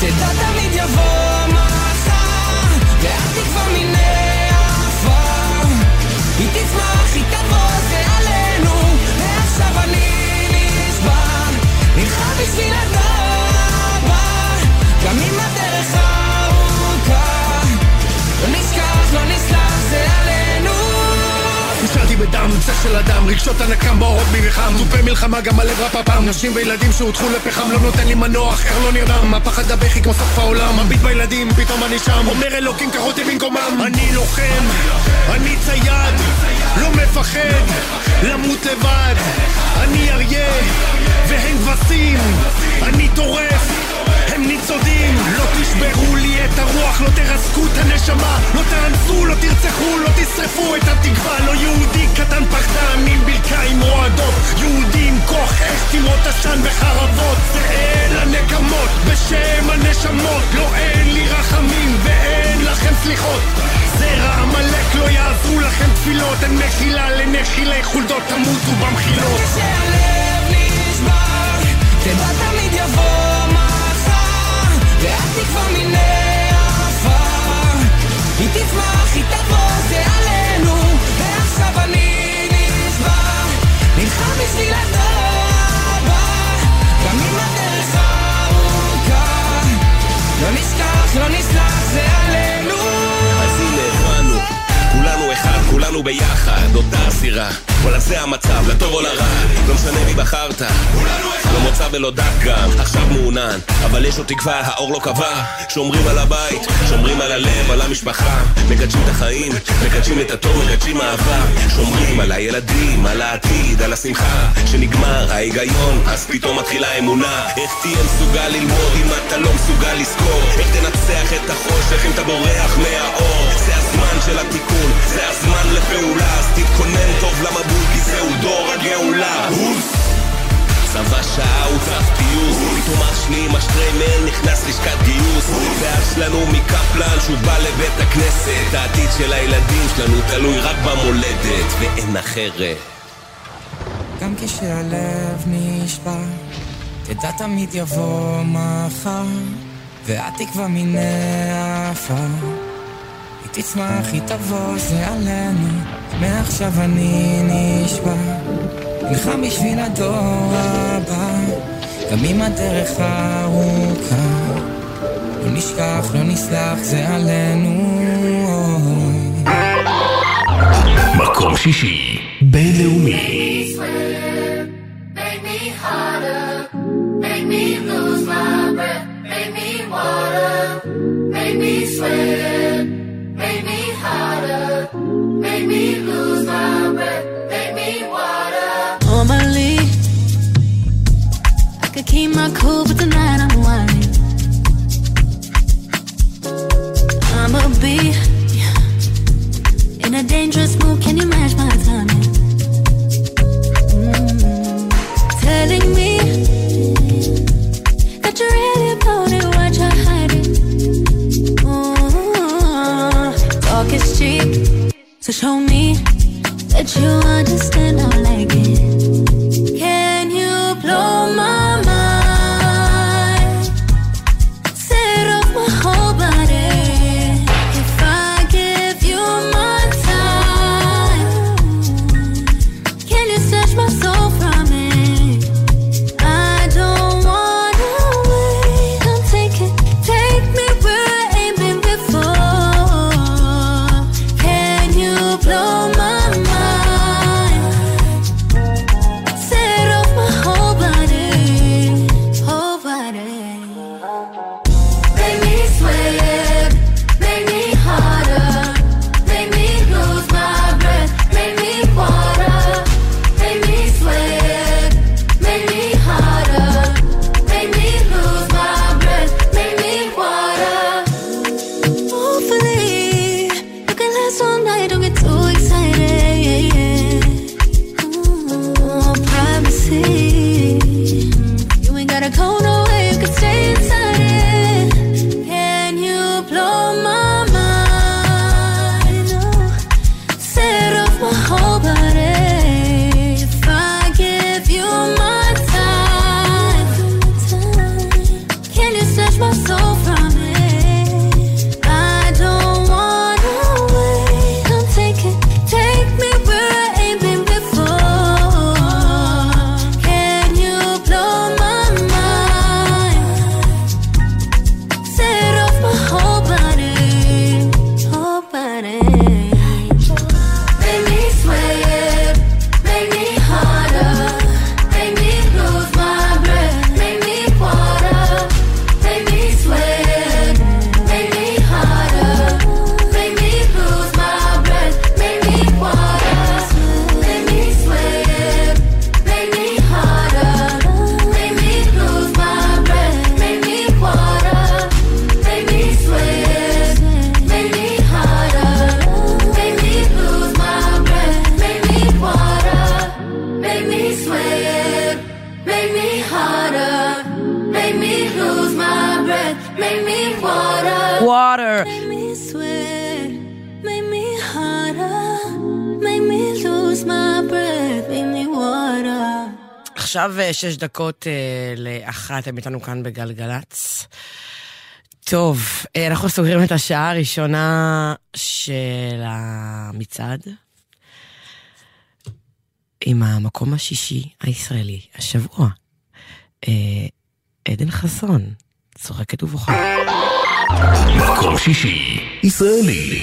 תדע תמיד יבוא מחר ואתי כבר מן העפר היא תצמח, היא תבוא, זה עלינו ועכשיו אני נשבר נלחם בשביל הדבר גם אם הדרך ארוכה לא נשכח, לא נסלח, זה עלינו נשארתי בדם, צה של אדם רגשות הנקם באות מרחם זופה מלחמה גם הלב רפה פעם נשים וילדים שהותחו לפחם לא נותן לי מנוח, איך לא נרדם הפחד הבכי כמו סוף העולם מביט בילדים, פתאום אני שם אומר אלוקים, קח אותי במקומם אני לוחם, אני צייד לא מפחד למות לבד אני אריה והם כבשים אני טורף הם ניצודים לא תשברו לי את הרוח לא תרסקו את הנשמה לא תאנסו, לא תרצחו, לא תשרפו את התקווה לא יהודי קטן פחדם עם ברכיים רועדות יהודי עם כוח אש, תמרות עשן וחרבות ואין הנקמות בשם הנשמות לא אין לי רחמים ואין לכם סליחות זרע המלך לא יעזרו לכם תפילות אין מחילה לנחילי חולדות תמותו במחילות כשהלב נשבר תדע תמיד יבוא ואתי כבר מן העפר היא תצמח, היא תבוא, זה עלינו ועכשיו אני נשבר נלחם בשביל הדבר גם אם הדרך ארוכה לא נשכח, לא נסלח, זה עלינו אז הנה הבנו כולנו אחד, כולנו ביחד אותה עשירה וואלה זה המצב, לטוב או לרע לא משנה מי בחרת לא מוצא ולא דק גם, עכשיו מעונן אבל יש לו תקווה, האור לא קבע שומרים על הבית, שומרים על הלב על המשפחה, מקדשים את החיים מקדשים את הטוב, מקדשים אהבה שומרים על הילדים, על העתיד על השמחה, שנגמר ההיגיון אז פתאום מתחילה אמונה איך תהיה מסוגל ללמוד אם אתה לא מסוגל לזכור, איך תנצח את החושך אם אתה בורח מהאור זה הזמן של התיקון, זה הזמן לפעולה אז תתכונן טוב למה כי זהו דור הגאולה צבא שעה הוא צף פיוס פתאום אח שלי עם השטריימר נכנס לשקת גיוס ואח שלנו מקפלן שהוא בא לבית הכנסת העתיד של הילדים שלנו תלוי רק במולדת ואין אחרת גם כשהלב נשבר תדע תמיד יבוא מחר והתקווה מן העפר היא תצמח, היא תבוא, זה עלינו מעכשיו אני נשבע נלחם בשביל הדור הבא גם אם הדרך ארוכה לא נשכח, לא נסלח, זה עלינו מקום שישי בינלאומי harder. Make me lose my breath, make me water, make me sweat, make me harder. Make me lose my breath, make me water. Normally, I could keep my cool, but tonight I'm whining. I'm a bee in a dangerous mood, can you match my timing? Telling me that you're really about it, why try hiding? Talk is cheap, so show me that you understand how I like it. Can you blow my mind? Set off my whole body. If I give you my time, can you search my soul from it? עכשיו 6 דקות לאחת, הם איתנו כאן בגלגלץ. טוב, אנחנו סוגרים את השעה הראשונה של המצעד עם המקום השישי הישראלי השבוע. עדן חסון, צוחקת ובוכה. מקום שישי ישראלי.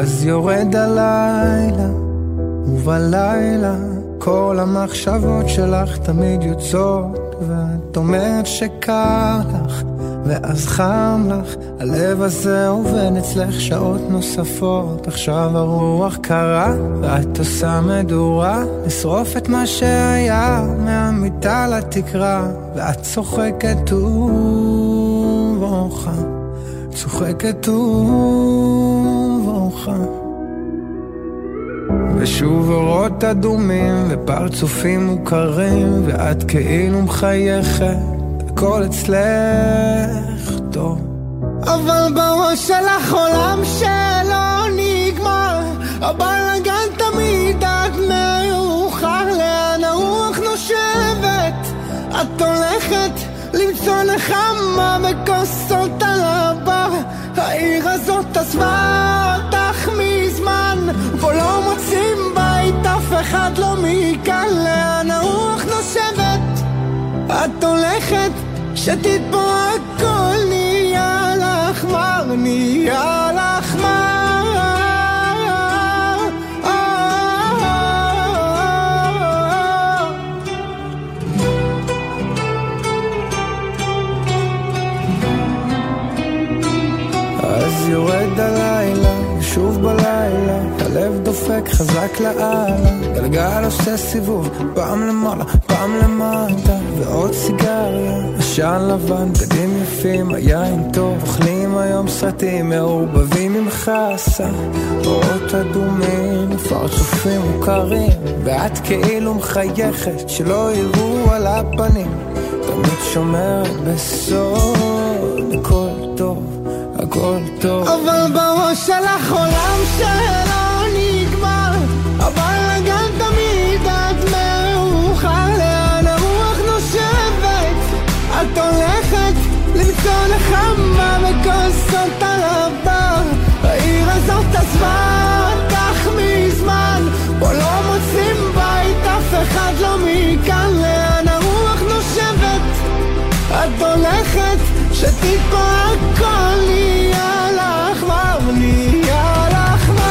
אז יורד הלילה, ובלילה כל המחשבות שלך תמיד יוצאות, ואת אומרת שקר לך, ואז חם לך. הלב הזה עובד אצלך שעות נוספות. עכשיו הרוח קרה, ואת עושה מדורה, לשרוף את מה שהיה מהמיטה לתקרה, ואת צוחקת ובוכה, צוחקת ובוכה. ושוב אורות אדומים ופרצופים מוכרים, ואת כאילו מחייכת, הכל אצלך טוב, אבל בראש שלך עולם שלא נגמר, הבלגן תמיד עד מאוחר. לאן הרוח נושבת, את הולכת למצוא נחמה בכוסות על הבר. העיר הזאת עזבה אותך מזמן, ולא מוצאים בית אף אחד לא מכאן. לאן הרוח נושבת, שתתפרק נהיה לחמר, נהיה לחמר. אז יורד הלילה, שוב בלילה, הלב דופק חזק לעלה, גלגל עושה סיבוב, פעם למעלה, פעם למטה, ועוד סיגריה, עשן לבן, בגדים יפים, היין טוב, אוכלים היום סרטים, מעורבבים עם חסה, אורות אדומים, פרצופים מוכרים, ואת כאילו מחייכת, שלא יראו על הפנים, תמיד שומרת בסוד, הכל טוב. אבל בראש שלך עולם שלא נגמר, אבל גם תמיד את מאוחר. לאן הרוח נושבת, את הולכת למצוא נחמה וכוסות על הבר. העיר הזאת עזבה אותך מזמן, פה לא מוצאים בית, אף אחד לא מכאן. לאן הרוח נושבת, את הולכת שתתפרק הכל נהיה לחמר, נהיה לחמר.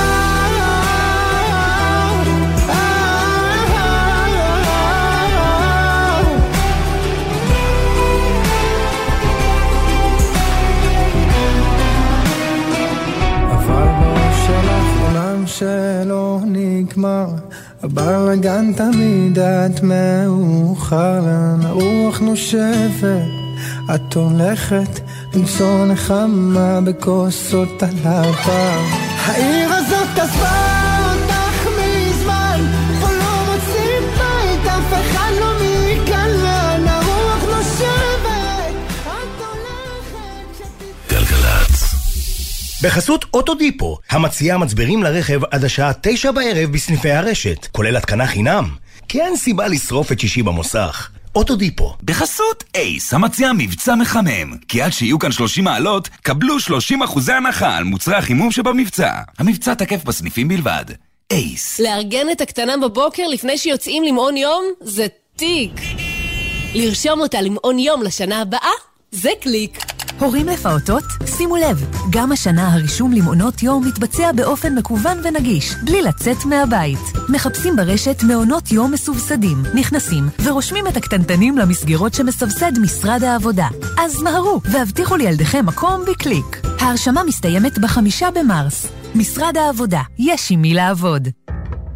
אבל בראש שלך עולם שלא נגמר, הבלגן תמיד את מאוחר. לאן הרוח נושבת, את הולכת למצוא נחמה בכוסות על הפעם. העיר הזאת עזבה אותך מזמן, פה לא מוצאים בית, אף אחד לא מכאן. לאן הרוח נושבת, את הולכת גלגלת. בחסות אוטודיפו, המציעה מצברים לרכב עד השעה 9 בערב בסניפי הרשת, כולל התקנה חינם, כי אין סיבה לשרוף את שישי במוסך. אוטודיפו. בחסות אייס, המציע מבצע מחמם, כי עד שיהיו כאן 30 מעלות, קבלו 30% הנחה על מוצרי החימום שבמבצע. המבצע תקף בסניפים בלבד. אייס. לארגן את הקטנה בבוקר לפני שיוצאים למעון יום, זה תיק. לרשום אותה למעון יום לשנה הבאה, זה קליק. הורים לפעוטות? שימו לב, גם השנה הרישום למעונות יום מתבצע באופן מקוון ונגיש, בלי לצאת מהבית. מחפשים ברשת מעונות יום מסובסדים, נכנסים ורושמים את הקטנטנים למסגרות שמסבסד משרד העבודה. אז מהרו והבטיחו לילדיכם מקום בקליק. ההרשמה מסתיימת ב5 במרס. משרד העבודה, יש עם מי לעבוד.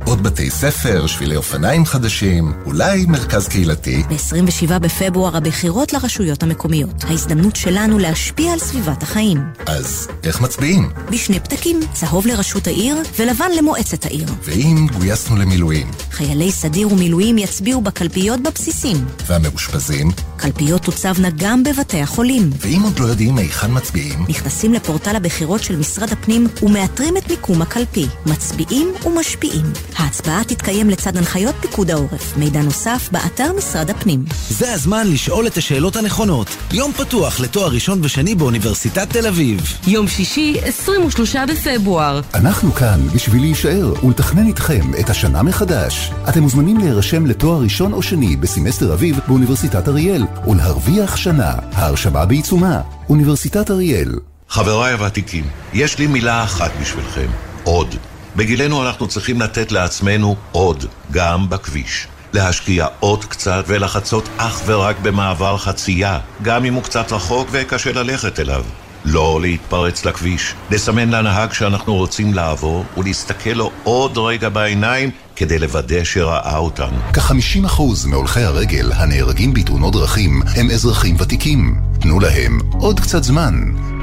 עוד בתי ספר, שבילי אופניים חדשים, אולי מרכז קהילתי. ב-27 בפברואר הבחירות לרשויות המקומיות. ההזדמנות שלנו להשפיע על סביבת החיים. אז איך מצביעים? בשני פתקים, צהוב לרשות העיר ולבן למועצת העיר. ואם גויסנו למילואים? חיילי סדיר ומילואים יצביעו בקלפיות בבסיסים. והמאושפזים? קלפיות תוצבנה גם בבתי החולים. ואם עוד לא יודעים היכן מצביעים? נכנסים לפורטל הבחירות של משרד הפנים ומאתרים את מיקום הקלפי. מצביעים ומשפיעים. ההצבעה תתקיים לצד הנחיות פיקוד העורף. מידע נוסף באתר משרד הפנים. זה הזמן לשאול את השאלות הנכונות. יום פתוח לתואר ראשון ושני באוניברסיטת תל אביב. יום שישי, 23 בפברואר. אנחנו כאן בשביל להישאר ולתכנן איתכם את השנה מחדש. אתם מוזמנים להירשם לתואר ראשון או שני בסמסטר אביב באוניברסיטת אריאל ולהרוויח שנה. ההרשמה בעיצומה. אוניברסיטת אריאל. חבריי הוותיקים, יש לי מילה אחת בשבילכם. עוד. בגילנו אנחנו צריכים לתת לעצמנו עוד, גם בכביש. להשקיע עוד קצת ולחצות אך ורק במעבר חצייה, גם אם הוא קצת רחוק וקשה ללכת אליו. לא להתפרץ לכביש, לסמן לנהג שאנחנו רוצים לעבור ולהסתכל לו עוד רגע בעיניים כדי לוודא שראה אותנו. כ-50% מהולכי הרגל הנהרגים בתאונות דרכים הם אזרחים ותיקים. תנו להם עוד קצת זמן,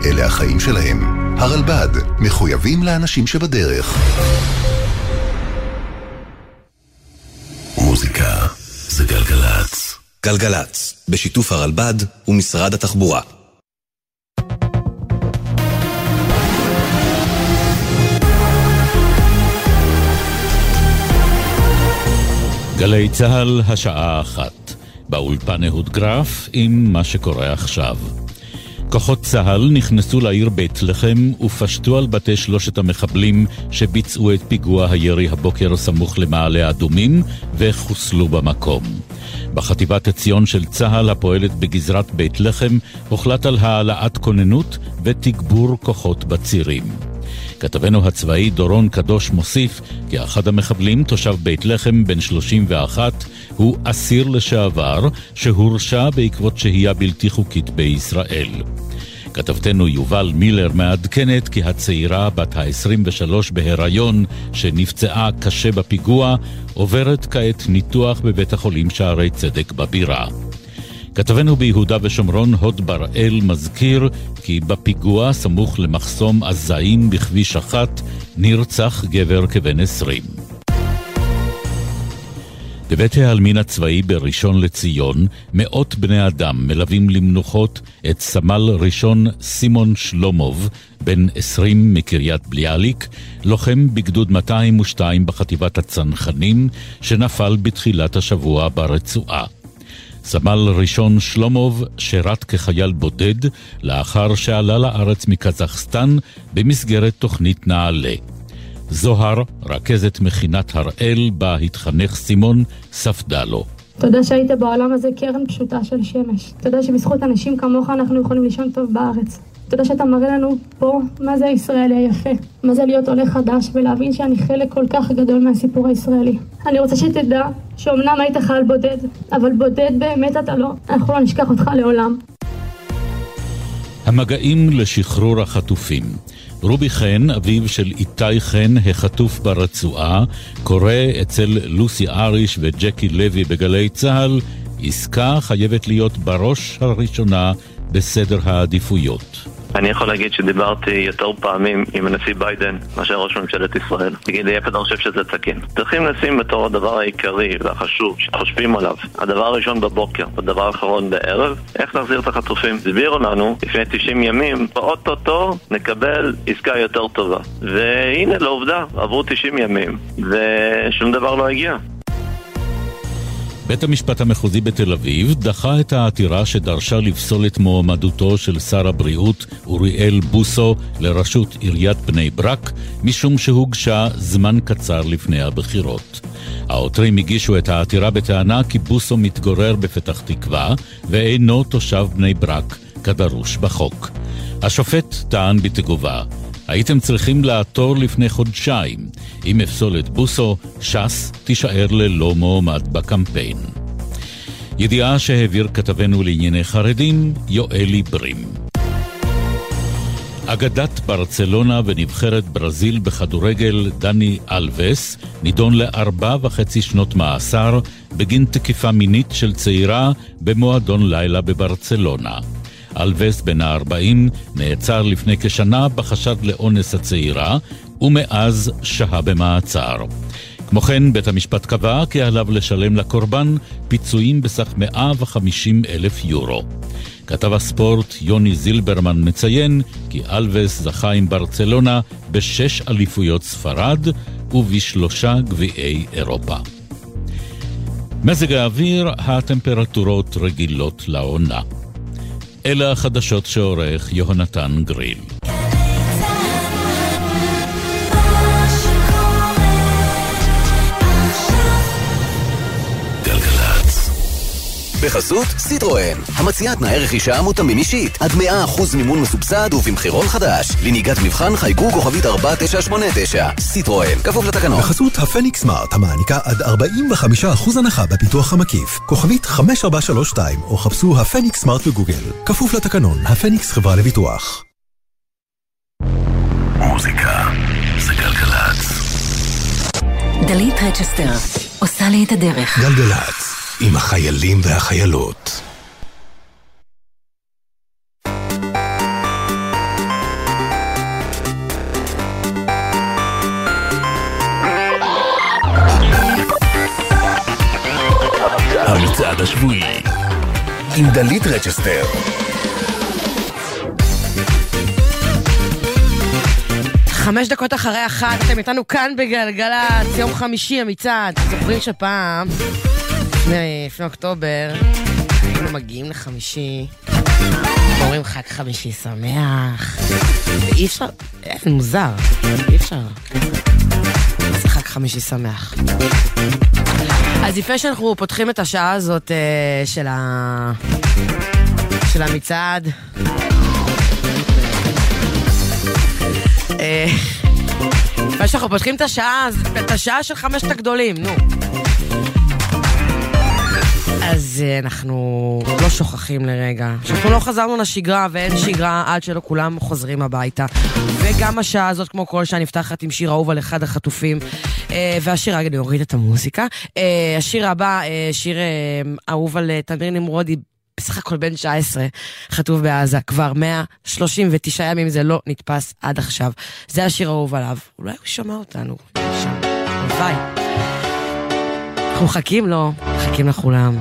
אלה החיים שלהם. הרלב"ד, מחויבים לאנשים שבדרך. מוזיקה זה גלגלץ. גלגלץ, בשיתוף הרלב"ד ומשרד התחבורה. גלי צהל, השעה 1. באולפן אהוד גרף עם מה שקורה עכשיו. כוחות צהל נכנסו לעיר בית לחם ופשטו על בתי 3 המחבלים שביצעו את פיגוע הירי הבוקר סמוך למעלה אדומים וחוסלו במקום. בחטיבת עציון של צהל הפועלת בגזרת בית לחם הוחלט על העלאת כוננות ותגבור כוחות בצירים. כתבנו הצבאי דורון קדוש מוסיף כי אחד המחבלים, תושב בית לחם בן 31, הוא אסיר לשעבר שהורשע בעקבות שהייה בלתי חוקית בישראל. כתבתנו יובל מילר מעדכנת כי הצעירה בת ה-23 בהיריון שנפצעה קשה בפיגוע עוברת כעת ניתוח בבית החולים שערי צדק בבירה. כתבנו ביהודה ושומרון הוד בראל מזכיר כי בפיגוע סמוך למחסום עזאים בכביש 1 נרצח גבר כבן 20. בבית העלמין הצבאי בראשון לציון, מאות בני אדם מלווים למנוחות את סמל ראשון סימון שלומוב, בן 20 מקריית בליאליק, לוחם בגדוד 202 בחטיבת הצנחנים, שנפל בתחילת השבוע ברצועה. סמל ראשון שלומוב שירת כחייל בודד לאחר שעלה לארץ מקזחסטן במסגרת תוכנית נעלה. זוהר, רכזת מכינת הראל, בה התחנך סימון, ספדה לו. תודה שהיית בעולם הזה קרן פשוטה של שמש. תודה שבזכות אנשים כמוך אנחנו יכולים לישון טוב בארץ. תודה שאתה מראה לנו פה מה זה הישראלי היפה. מה זה להיות עולה חדש ולהבין שאני חלק כל כך גדול מהסיפור הישראלי. אני רוצה שתדע שאומנם היית חייל בודד, אבל בודד באמת אתה לא. אנחנו לא נשכח אותך לעולם. המגעים לשחרור החטופים. רובי חן, אביו של איתי חן, החטוף ברצועה, קורא אצל לוסי אריש וג'קי לוי בגלי צהל, עסקה חייבת להיות בראש הראשונה בסדר העדיפויות. אני יכול להגיד שדיברתי יותר פעמים עם הנשיא ביידן מאשר ראש ממשלת ישראל. תגיד, יפה, אני חושב שזה תקין. צריכים לשים בתור הדבר העיקרי והחשוב שחושבים עליו. הדבר הראשון בבוקר, הדבר האחרון בערב, איך נחזיר את החטופים. הסבירו לנו, לפני 90 ימים, באוטוטו נקבל עסקה יותר טובה. והנה, לעובדה, עברו 90 ימים, ושום דבר לא הגיע. בית המשפט המחוזי בתל אביב דחה את העתירה שדרשה לפסול את מועמדותו של שר הבריאות אוריאל בוסו לראשות עיריית בני ברק, משום שהוגשה זמן קצר לפני הבחירות. העותרים הגישו את העתירה בטענה כי בוסו מתגורר בפתח תקווה ואינו תושב בני ברק כדרוש בחוק. השופט טען בתגובה, הייתם צריכים לעתור לפני חודשיים. אם אפסול את בוסו, שס תישאר ללא מועמד בקמפיין. ידיעה שהעביר כתבנו לענייני חרדים, יואלי ברים. אגדת ברצלונה ונבחרת ברזיל בכדורגל דני אלבס נידון ל4.5 שנות מאסר בגין תקיפה מינית של צעירה במועדון לילה בברצלונה. אלבס בן ה-40 נעצר לפני כשנה בחשד לאונס הצעירה, ומאז שעה במעצר. כמו כן, בית המשפט קבע כי עליו לשלם לקורבן פיצויים בסך 150,000 יורו. כתב הספורט יוני זילברמן מציין כי אלבס זכה עם ברצלונה ב6 אליפויות ספרד וב3 גביעי אירופה. מזג האוויר, הטמפרטורות רגילות לעונה. אלה החדשות שעורך יהונתן גריל. בחסות סיטרואן, המציעה תנאי רכישה מותאמים אישית, עד 100% מימון מסובסד ובמחירון חדש. לנהיגת מבחן חייגו כוכבית 4989. סיטרואן, כפוף לתקנון. בחסות הפניקס סמארט, המעניקה עד 45% הנחה בפיתוח המקיף. כוכבית 5432, או חפשו הפניקס סמארט בגוגל. כפוף לתקנון, הפניקס חברה לביטוח. מוזיקה זה גלגלצ. דלית רצ'סטר, עושה לי את הדרך. גלגלצ. עם החיילים והחיילות. המצעד השבועי עם דלית רצ'סטר. חמש דקות אחרי אחת, אתם איתנו כאן בגלגלצ, יום חמישי המצעד. זוכרים שפעם לפני אוקטובר אנחנו מגיעים לחמישי, אומרים חג חמישי שמח, ואי אפשר, מוזר, אי אפשר. זה חג רק חמישי שמח. אז יפה שאנחנו פותחים את השעה הזאת של המצעד. יפה שאנחנו פותחים את השעה של חמשת הגדולים, נו. אז אנחנו לא שוכחים לרגע שאנחנו לא חזרנו לשגרה, ואין שגרה עד שלא כולם חוזרים הביתה. וגם השעה הזאת, כמו כל שעה, נפתחת עם שיר אהוב על אחד החטופים, והשיר, אני אוריד את המוזיקה, השיר הבא, שיר אהוב על תמיר נמרודי, בסך הכל בן 19, חטוף בעזה, כבר 139 ימים, זה לא נתפס עד עכשיו. זה השיר אהוב עליו, אולי הוא שומע אותנו שם, ביי. אנחנו חכים לו, חכים לכולם.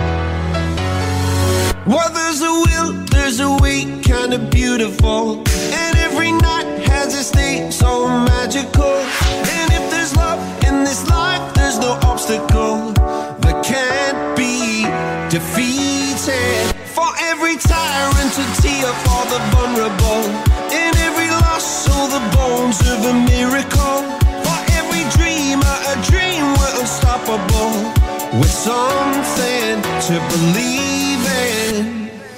Well, there's a will, there's a way, kind of beautiful. And every night has its day, so magical. And if there's love in this life, there's no obstacle that can't be defeated. For every tyrant to tear for the vulnerable. In every loss, so the bones of a miracle. For every dreamer, a dream were unstoppable. With something to believe in.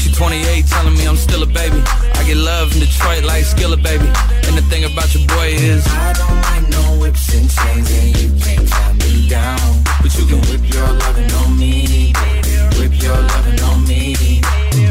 She 28 telling me I'm still a baby. I get love in Detroit like Skillet, baby. And the thing about your boy is I don't like no whips and chains, and you can't tie me down. But you can whip your lovin' on me, baby. Whip your lovin' on me.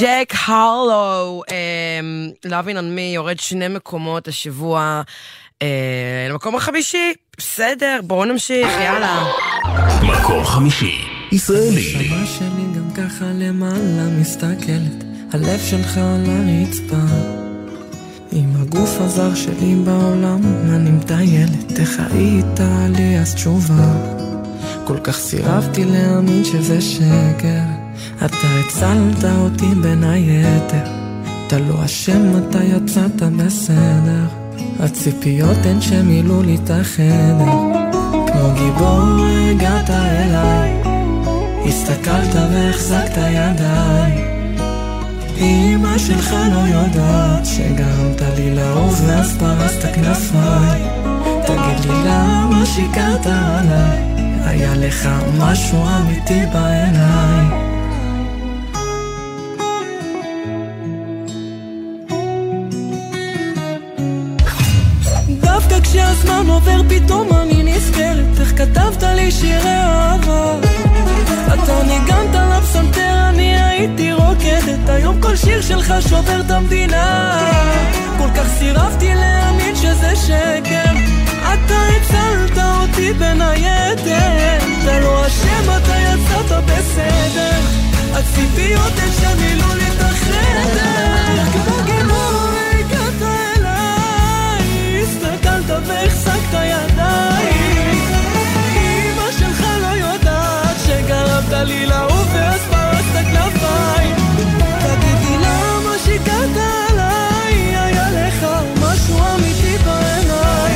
ג'ק הרלו, Lovin' on Me, יורד שני מקומות השבוע למקום החמישי. בסדר, בואו נמשיך, יאללה. מקום חמישי, ישראלי. השמה שלי גם ככה למעלה מסתכלת, הלב שלך על הרצפה, עם הגוף הזר שלי בעולם אני מטיילת, תחי איתה לי אז תשובה, כל כך סירבתי להאמין שזה שקר, אתה הצלת אותי בין היתר, אתה לא אשם, אתה יצאת בסדר, הציפיות הן שמילאו לי את החדר, כמו גיבור הגעת אליי, הסתכלת והחזקת ידיי, אמא שלך לא יודעת שגרמת לי לעוף ואז פרסת כנפיי, תגיד לי למה שיקרת עליי, היה לך משהו אמיתי בעיניי. כשהזמן עובר פתאום אני נזכרת איך כתבת לי שירי אהבה, אתה ניגנת לפסנתר, אני הייתי רוקדת, היום כל שיר שלך שובר את המדינה, כל כך סירבתי להאמין שזה שקר, אתה הצלת אותי בין היתר, אתה לא אשם, אתה יצאת בסדר, הציפיות הן שמילאו לי את החדר, כמו גיבור הגעת אליי, הסתכלת והחזקת ידיים, אמא שלך לא יודעת שגרמת לי לעוף ואז פרסת כנפיים, תגידי למה שיקרת עליי, היה לך משהו אמיתי בעיניי.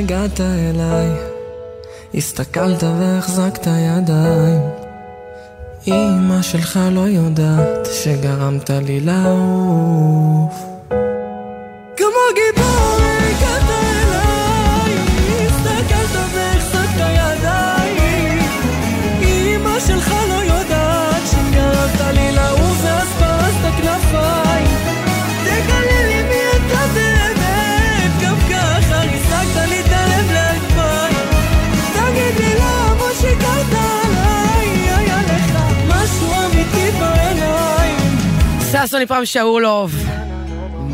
הגעת אליי, הסתכלת והחזקת ידיים, אמא שלך לא יודעת שגרמת לי לעוף, כמו גיבור הגעת אליי, הסתכלת והחזקת ידיים, אמא שלך לא יודעת שגרמת לי לעוף ואז פרסת כנפיים, תגלה לי מי אתה באמת, גם ככה ריסקת לי ססוני פעם שאולוב,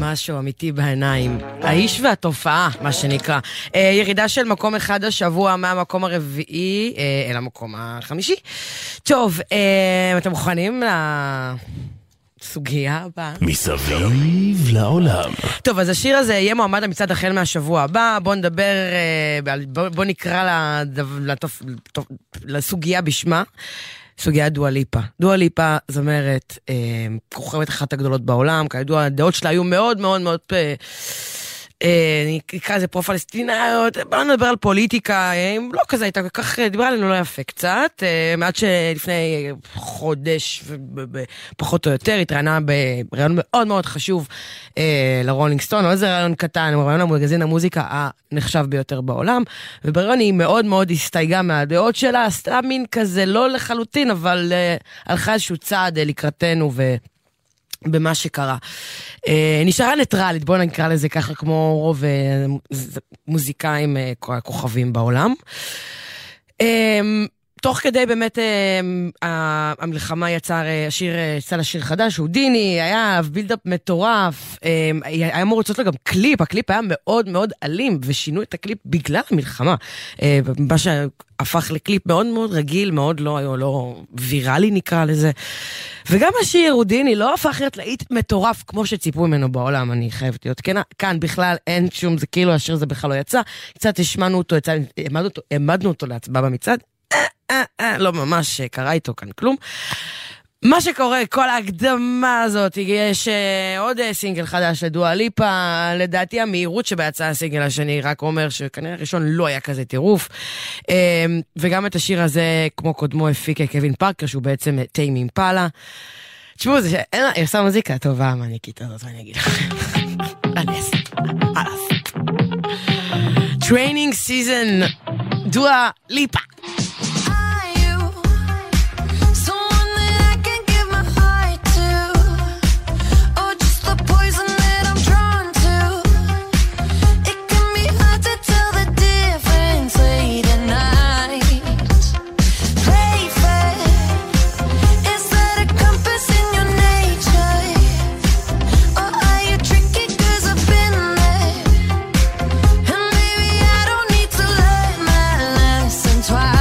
משהו אמיתי בעיניים. האיש והתופעה, מה שנקרא. ירידה של מקום אחד השבוע מהמקום הרביעי אל המקום החמישי. טוב, אתם מוכנים לסוגיה הבאה? מסביב לעולם. טוב, אז השיר הזה יהיה מועמד למצעד החל מהשבוע הבא. בואו נדבר, בואו נקרא לסוגיה בשמה. סוגיה דואליפה. דואליפה זמרת כוכבת אחת הגדולות בעולם, כידוע הדעות שלה היו מאוד מאוד מאוד נקרא זה פרו-פלסטיניות, בואו נדבר על פוליטיקה, לא כזה הייתה, כך דיברה עלינו לא יפה קצת, מעט שלפני חודש, פחות או יותר, התראיינה ברעיון מאוד מאוד חשוב לרולינג סטון, או איזה רעיון קטן, רעיון למגזין המוזיקה הנחשב ביותר בעולם, וברעיון היא מאוד מאוד הסתייגה מהדעות שלה, עשתה מין כזה לא לחלוטין, אבל הלכה איזשהו צעד לקראתנו ו... במה שקרה. נשארה ניטרלית, בואו נקרא לזה ככה, כמו רוב מוזיקאים כוכבים בעולם. תוך כדי באמת המלחמה יצא לשיר חדש, הוא דיני, היה בילדאפ מטורף, היה אמור לצאת לו גם קליפ, הקליפ היה מאוד מאוד אלים, ושינו את הקליפ בגלל המלחמה, מה שהפך לקליפ מאוד מאוד רגיל, מאוד לא ויראלי נקרא לזה, וגם השיר הוא דיני, לא הפך להיות להיט מטורף כמו שציפו ממנו בעולם, אני חייבת להיות כאן בכלל אין שום, זה כאילו השיר זה בכלל לא יצא, קצת השמענו אותו, העמדנו אותו להצבעה במצעד, לא ממש קרה איתו כאן כלום. מה שקורה, כל ההקדמה הזאת, יש עוד סינגל חדש לדואליפה, לדעתי המהירות שבהצעה הסינגל השני, רק אומר שכנראה הראשון לא היה כזה טירוף, וגם את השיר הזה, כמו קודמו הפיק קווין פארקר, שהוא בעצם טיים אימפלה. תשמעו, זה שעשה מוזיקה טובה, מה אני כיתה זאת, מה אני אגיד לכם? Training season, דואליפה. Twice.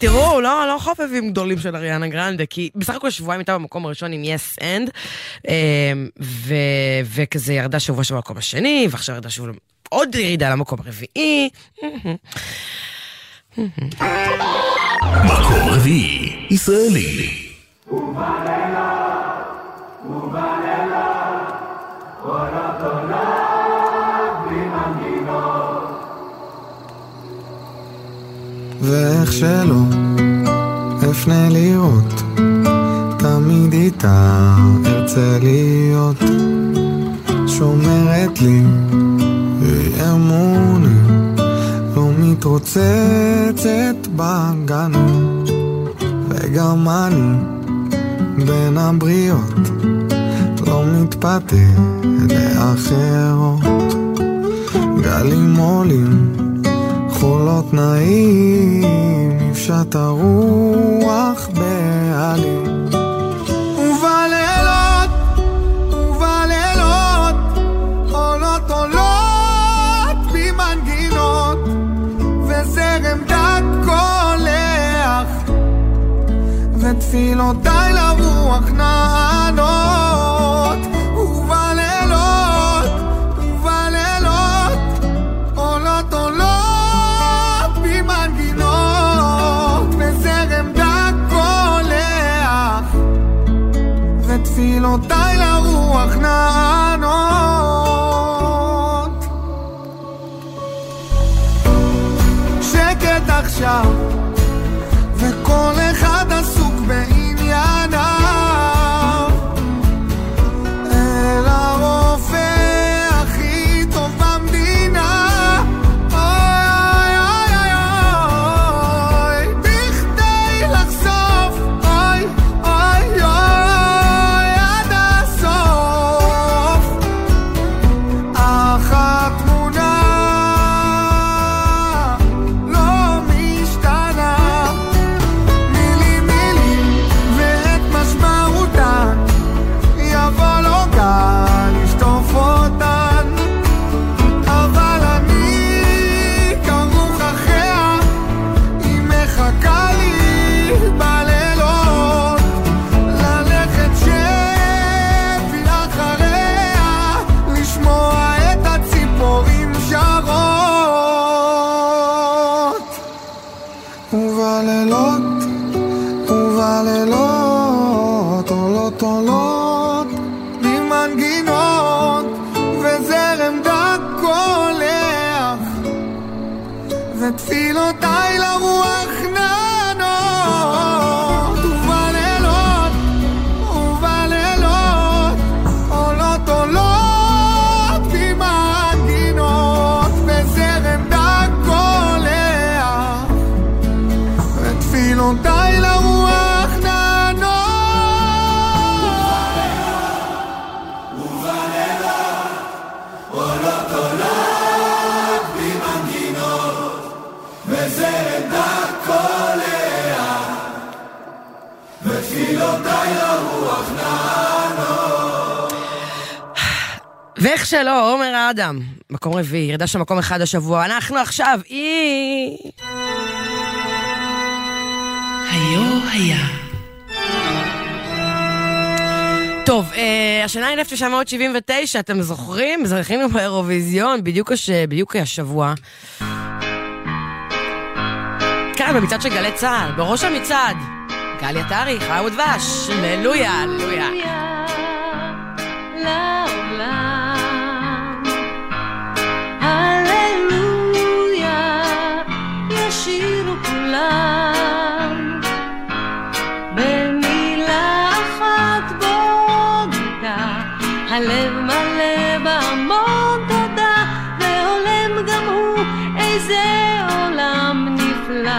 תראו, לא חופפים גדולים של אריאנה גרנדה, כי בסך הכל שבועיים הייתה במקום הראשון עם Yes and, וכזה ירדה שבוע שבמקום השני, ועכשיו ירדה שוב עוד ירידה למקום הרביעי. מקום רביעי, ישראלי. ובלילה, ובלילה, אורות עולה במנגינות. ואיך שלא אפנה לראות, תמיד איתה ארצה להיות, שומרת לי אמון, לא מתרוצצת בגן, וגם אני בין הבריות לא מתפתה לאחרות, גלים עולים חולות נעים, נפשט הרוח בעלים. ובלילות, ובלילות, עולות עולות במנגינות, וזרם דק קולח, ותפילותיי לרוח נענות. תפילותיי לרוח נענות. שקט עכשיו, וכל אחד עסוק בעיר. ואיך שלא, עומר האדם, מקום רביעי, ירדה של מקום אחד השבוע. אנחנו עכשיו, טוב, השנה היא 1979, אתם זוכרים? זכינו באירוויזיון, בדיוק השבוע. כאן, במצעד של גלי צהל, בראש המצעד. גל יתרי, חיה ודבש, ללויה, ללויה. לעולם, הללויה, ישירו כולם, במילה אחת בוא נדע, הלב מלא בהמון תודה, ועולם גם הוא, איזה עולם נפלא.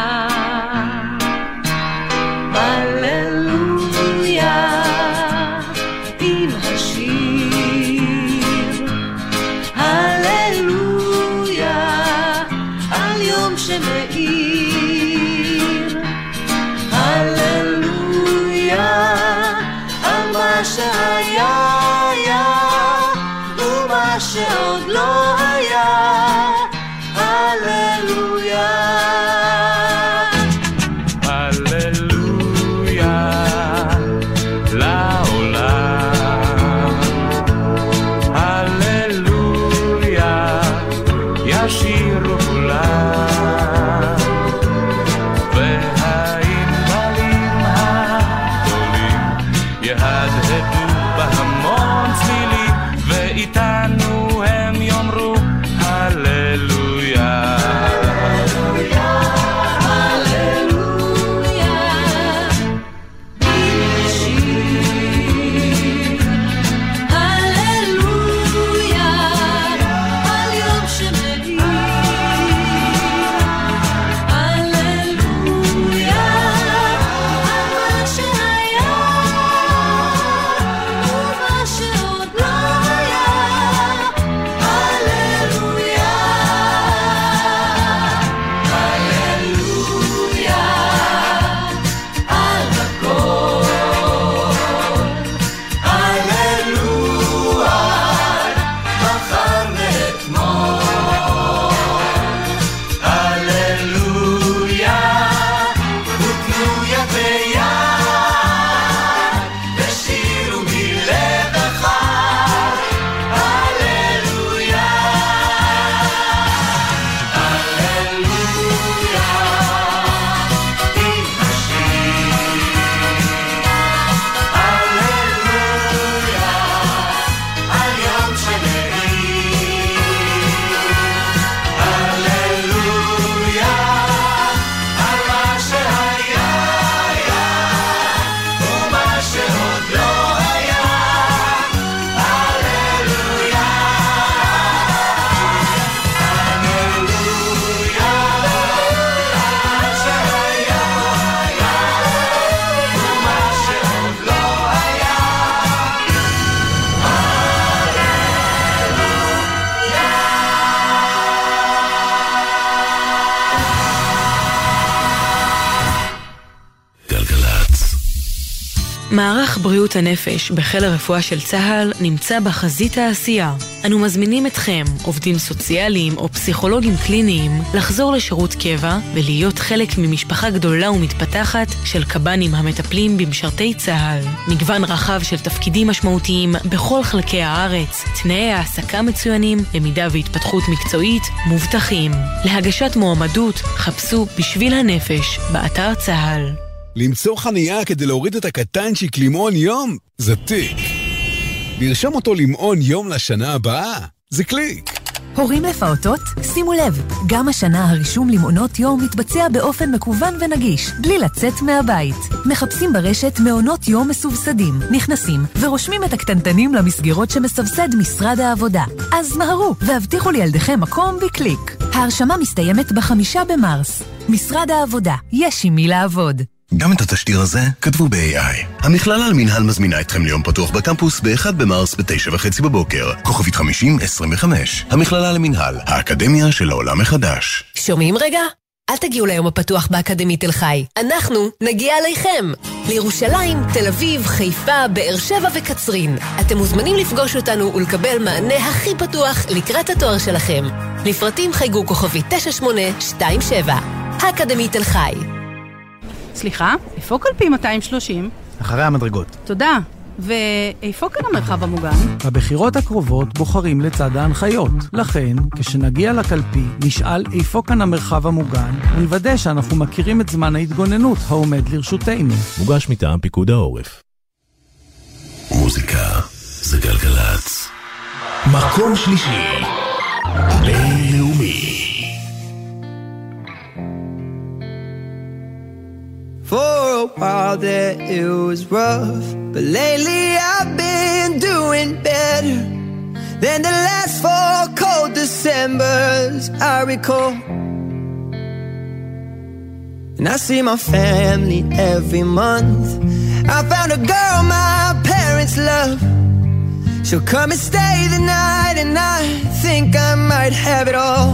מערך בריאות הנפש בחיל הרפואה של צה"ל נמצא בחזית העשייה. אנו מזמינים אתכם, עובדים סוציאליים או פסיכולוגים קליניים, לחזור לשירות קבע ולהיות חלק ממשפחה גדולה ומתפתחת של קב"נים המטפלים במשרתי צה"ל. מגוון רחב של תפקידים משמעותיים בכל חלקי הארץ, תנאי העסקה מצוינים, למידה והתפתחות מקצועית מובטחים. להגשת מועמדות חפשו בשביל הנפש באתר צה"ל. למצוא חנייה כדי להוריד את הקטנצ'יק למעון יום? זה טיק. לרשום אותו למעון יום לשנה הבאה? זה קליק. הורים לפעוטות? שימו לב, גם השנה הרישום למעונות יום מתבצע באופן מקוון ונגיש, בלי לצאת מהבית. מחפשים ברשת מעונות יום מסובסדים, נכנסים ורושמים את הקטנטנים למסגרות שמסבסד משרד העבודה. אז מהרו והבטיחו לילדיכם מקום בקליק. ההרשמה מסתיימת ב5 במרס. משרד העבודה, יש עם מי לעבוד. גם את התשדיר הזה כתבו ב-AI. המכללה למינהל מזמינה אתכם ליום פתוח בקמפוס ב-1 במרס ב-9:30 בבוקר, כוכבית 5025. המכללה למינהל, האקדמיה של העולם החדש. שומעים רגע? אל תגיעו ליום הפתוח באקדמית תל חי. אנחנו נגיע אליכם. לירושלים, תל אביב, חיפה, באר שבע וקצרין. אתם מוזמנים לפגוש אותנו ולקבל מענה הכי פתוח לקראת התואר שלכם. לפרטים חייגו כוכבי 9827. האקדמית תל חי. סליחה, איפה קלפי 230? אחרי המדרגות. תודה. ואיפה כאן המרחב המוגן? בבחירות הקרובות בוחרים לצד ההנחיות. לכן, כשנגיע לקלפי, נשאל איפה כאן המרחב המוגן, ונוודא שאנחנו מכירים את זמן ההתגוננות העומד לרשותנו. מוגש מטעם פיקוד העורף. מוזיקה זה גלגלץ. מקום שלישי. בינלאומי. For a while there it was rough, but lately I've been doing better than the last four cold Decembers I recall. And I see my family every month. I found a girl my parents love. She'll come and stay the night, and I think I might have it all.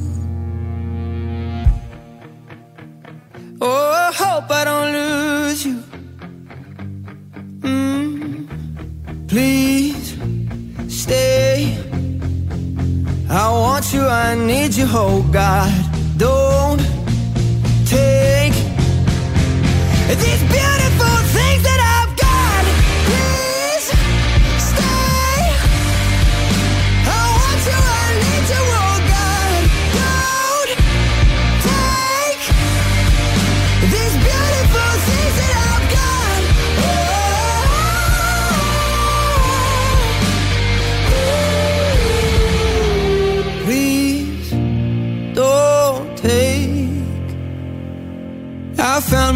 Oh, I hope I don't lose you. Please stay. I want you, I need you, oh God. Don't take these beautiful things that I've got. Please stay. I want you, I need you, oh God. Don't take these beautiful things that I've got. Oh, oh. Please don't take. I found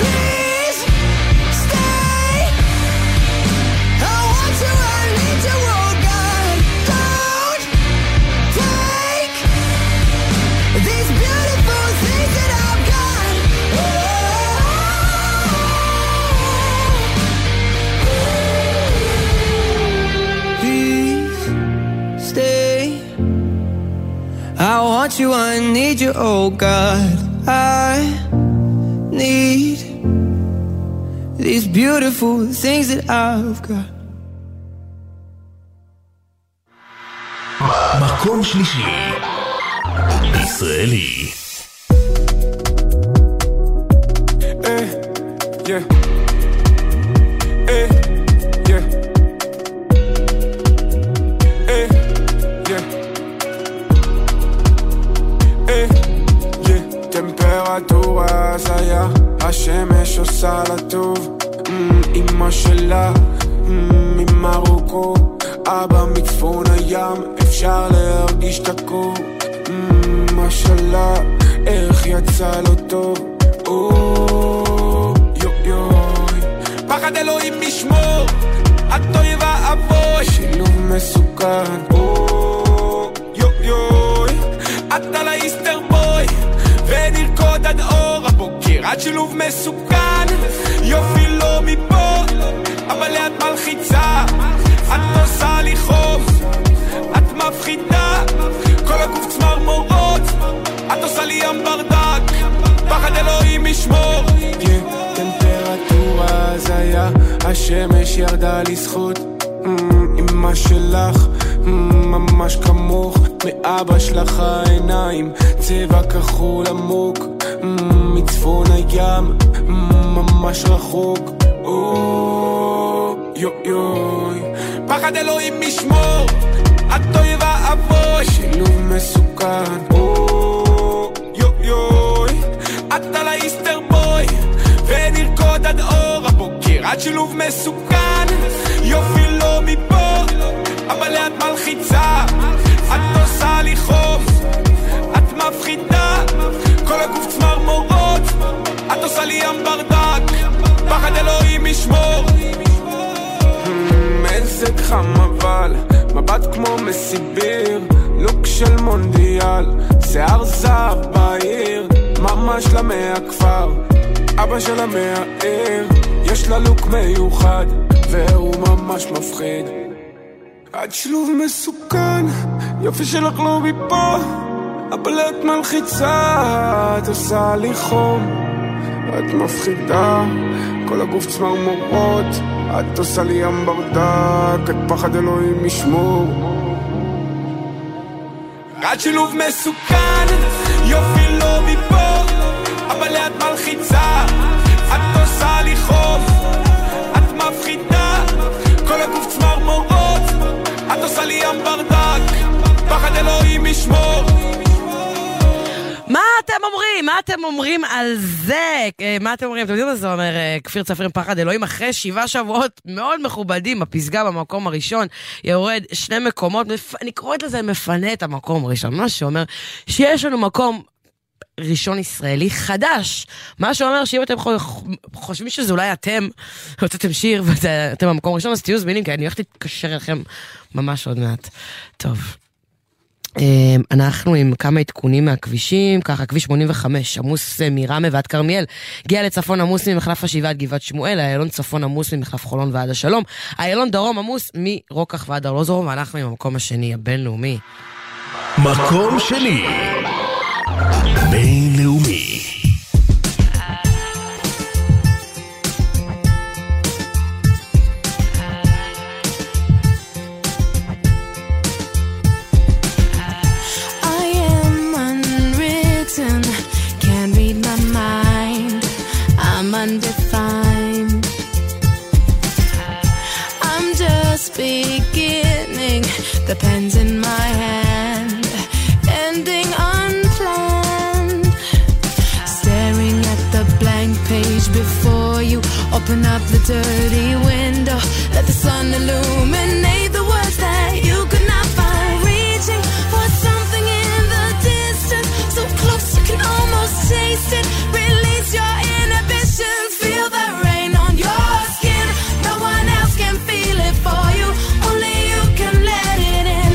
Please stay. I want you, I need you, oh God. Take these beautiful things that I've got. Oh, please stay. I want you, I need you, oh God. I need these beautiful things that I've got. מקום שלישי. ישראלי. Yeah. Yeah. Yeah. Yeah. טמפרטורה זיה, השמש עושה לה טוב. אמא שלה ממרוקו, אבא מצפון הים, אפשר להרגיש תקור. משלה, איך יצא לו טוב. פחד אלוהים משמור, התוי ואבוי, שילוב מסוכן. אתה לאיסטר בוי ונרקוד עד אור הבוקר, עד שילוב מסוכן. יופי לא מפה, אבל ליד מלחיצה. את נוסע לי חוב, את מפחידה. כל הגוף צמר מורות, את עושה לי ים ברדק. פחד אלוהים ישמור. טמפרטורה זיה, השמש ירדה לזכות. אמא שלך, ממש כמוך. מאבא שלך העיניים צבע כחול עמוק מצפון הים ממש רחוק פחד אלוהים משמור התוי ואבו שילוב מסוכן אתה לאיסטר בוי ונרקוד עד אור הבוקר עד שילוב מסוכן יופי לא מפה אבל ליד מלחיצה את נוסעה לי חוף את מפחידה כל הגוף צמר מורות את עושה לי ים ברדק פחד אלוהים ישמור איזה חם אבל מבט כמו מסיביר לוק של מונדיאל שיער זהב בעיר ממש למאה כפר אבא של המאה עיר יש לה לוק מיוחד והוא ממש מפחיד את שילוב מסוכן יופי שלך לא מפה אבל את מלחיצה את עושה לי חום את מפחידה כל הגוף צמר מורות את עושה לי ים ברדק את פחד אלוהים ישמור את שילוב מסוכן יופי לא מפה אבל את מלחיצה את עושה לי חום את מפחידה כל הגוף צמר מורות את עושה לי ים ברדק פחד אלוהים ישמור מה אתם אומרים? מה אתם אומרים על זה? מה אתם אומרים? אתם יודעים מה זה אומר? כפיר צפרין פחד אלוהים אחרי 7 שבועות מאוד מכובדים, הפסגה במקום הראשון, יורד 2 מקומות, אני קוראת לזה מפנה את המקום הראשון, מה שאומר שיש לנו מקום ראשון ישראלי חדש, מה שאומר שאם אתם חושבים שזה אולי אתם, יוצאתם שיר ואתם במקום הראשון, אז תהיו זמינים, כי אני הולכת להתקשר לכם ממש עוד מעט. טוב. אנחנו עם כמה עדכונים מהכבישים, ככה כביש 85 עמוס מרמה ועד כרמיאל, הגיע לצפון עמוס ממחלף השבעה עד גבעת שמואל, איילון צפון עמוס ממחלף חולון ועד השלום, איילון דרום עמוס מרוקח ועד ארלוזורוב, ואנחנו עם המקום השני הבינלאומי. מקום שני בינלאומי. Undefined. I'm just beginning. The pen's in my hand, ending unplanned. Staring at the blank page before you. Open up the dirty window. Let the sun illuminate the words that you could not find. Reaching for something in the distance, so close you can almost taste it. Release your inhibitions, feel the rain on your skin. No one else can feel it for you, only you can let it in.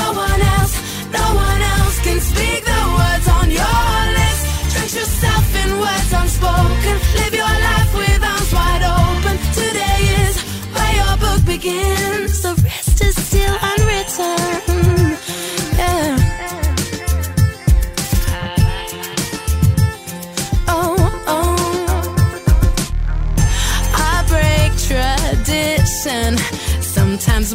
No one else, no one else can speak the words on your lips. Drench yourself in words unspoken, live your life with arms wide open. Today is where your book begins, the rest is still unwritten. Yeah. Sometimes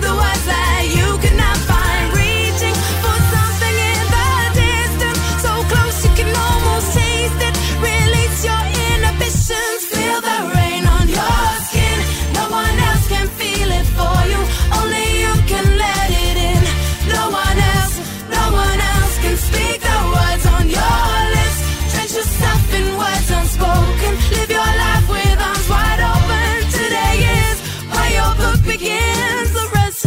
the words that you could not find. Reaching for something in the distance, so close you can almost taste it. Release your inhibitions, feel the rain on your skin. No one else can feel it for you, only you can let it in. No one else, no one else can speak the words on your lips. Drench yourself in words unspoken, live your life with arms wide open. Today is where your book begins, the rest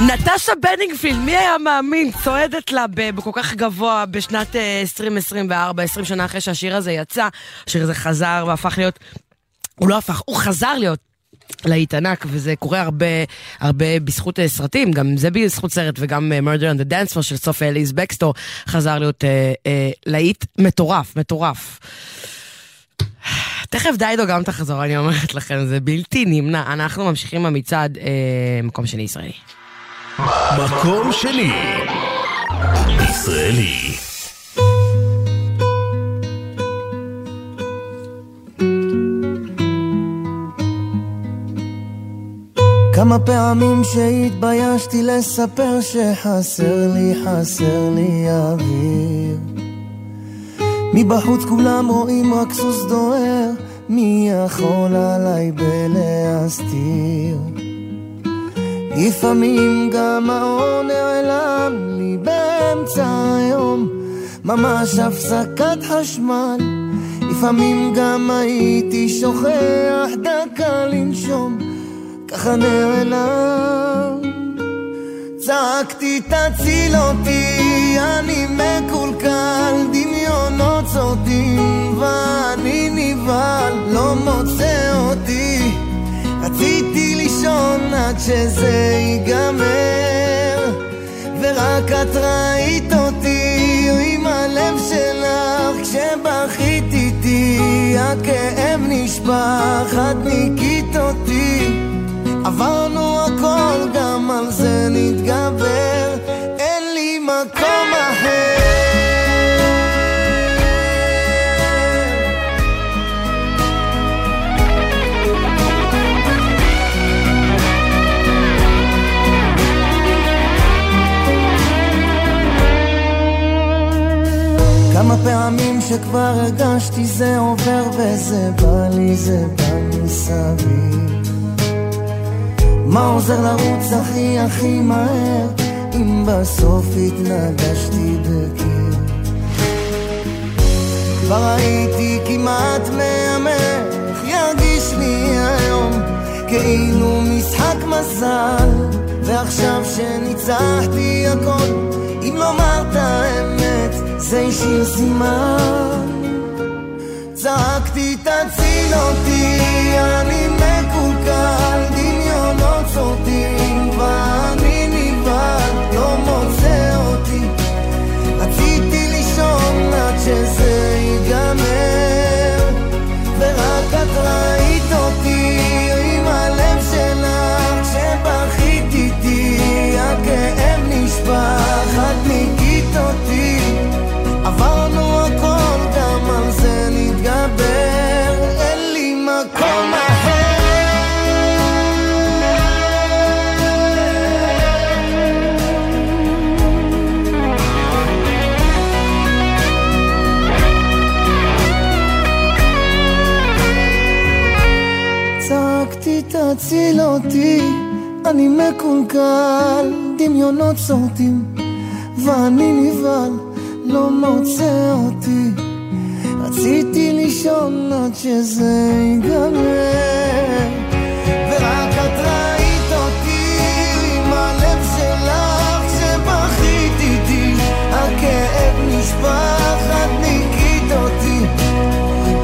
נטשה בנינגפילד, מי היה מאמין, צועדת לה בכל כך גבוה בשנת 2024, 20 שנה אחרי שהשיר הזה יצא, השיר הזה חזר והפך להיות, הוא לא הפך, הוא חזר להיות להיט ענק, וזה קורה הרבה בזכות סרטים, גם זה בזכות סרט, וגם Murder on the Dance Floor של סופיה אליס בקסטור חזר להיות להיט מטורף. תכף דיידו גם תחזור, אני אומרת לכם, זה בלתי נמנע. אנחנו ממשיכים במצעד מקום שני ישראלי. מקום שני ישראלי. כמה פעמים שהתביישתי לספר שחסר לי אוויר. מבחוץ כולם רואים רק סוס דוהר, מי יכול עליי בלהסתיר? לפעמים גם העון נעלם לי באמצע היום, ממש הפסקת חשמל. לפעמים גם הייתי שוכח דקה לנשום, ככה נעלם. צעקתי תציל אותי, אני מקולקל, דמיונות סוטים ואני נבהל, לא מוצא אותי, רציתי לישון עד שזה ייגמר, ורק את ראית אותי עם הלב שלך, כשבכית איתי הכאב נשפך, את ניקית אותי, עברנו הכל, גם על זה נתגבר, אין לי מקום אחר. כמה פעמים שכבר הרגשתי זה עובר וזה בא לי, זה בא מסביב. מה עוזר לרוץ הכי מהר אם בסוף התנגשתי בקיר? כבר הייתי כמעט מהמך, ירגיש לי היום כאילו משחק מזל, ועכשיו שניצחתי הכל, אם לומר את האמת זה השאיר סימן. צעקתי תציל אותי, אני מקולקל, דמיונות סוטים ואני נבד, לא מוצא אותי, רציתי לישון עד שזה ייגמר, ורק את ראית אותי עם הלב שלך, כשבכית איתי הכאב נשפך, את ניקית אותי, עברנו הכל, גם על זה נתגבר, אין לי מקום אחר. צעקתי תציל אותי, אני מקולקל, דמיונות סורטים ואני נבהל, לא מוצא אותי, רציתי לישון עד שזה ייגמר, ורק את ראית אותי עם הלב שלך, שבכית איתי הכאב נשפך, את ניקית אותי,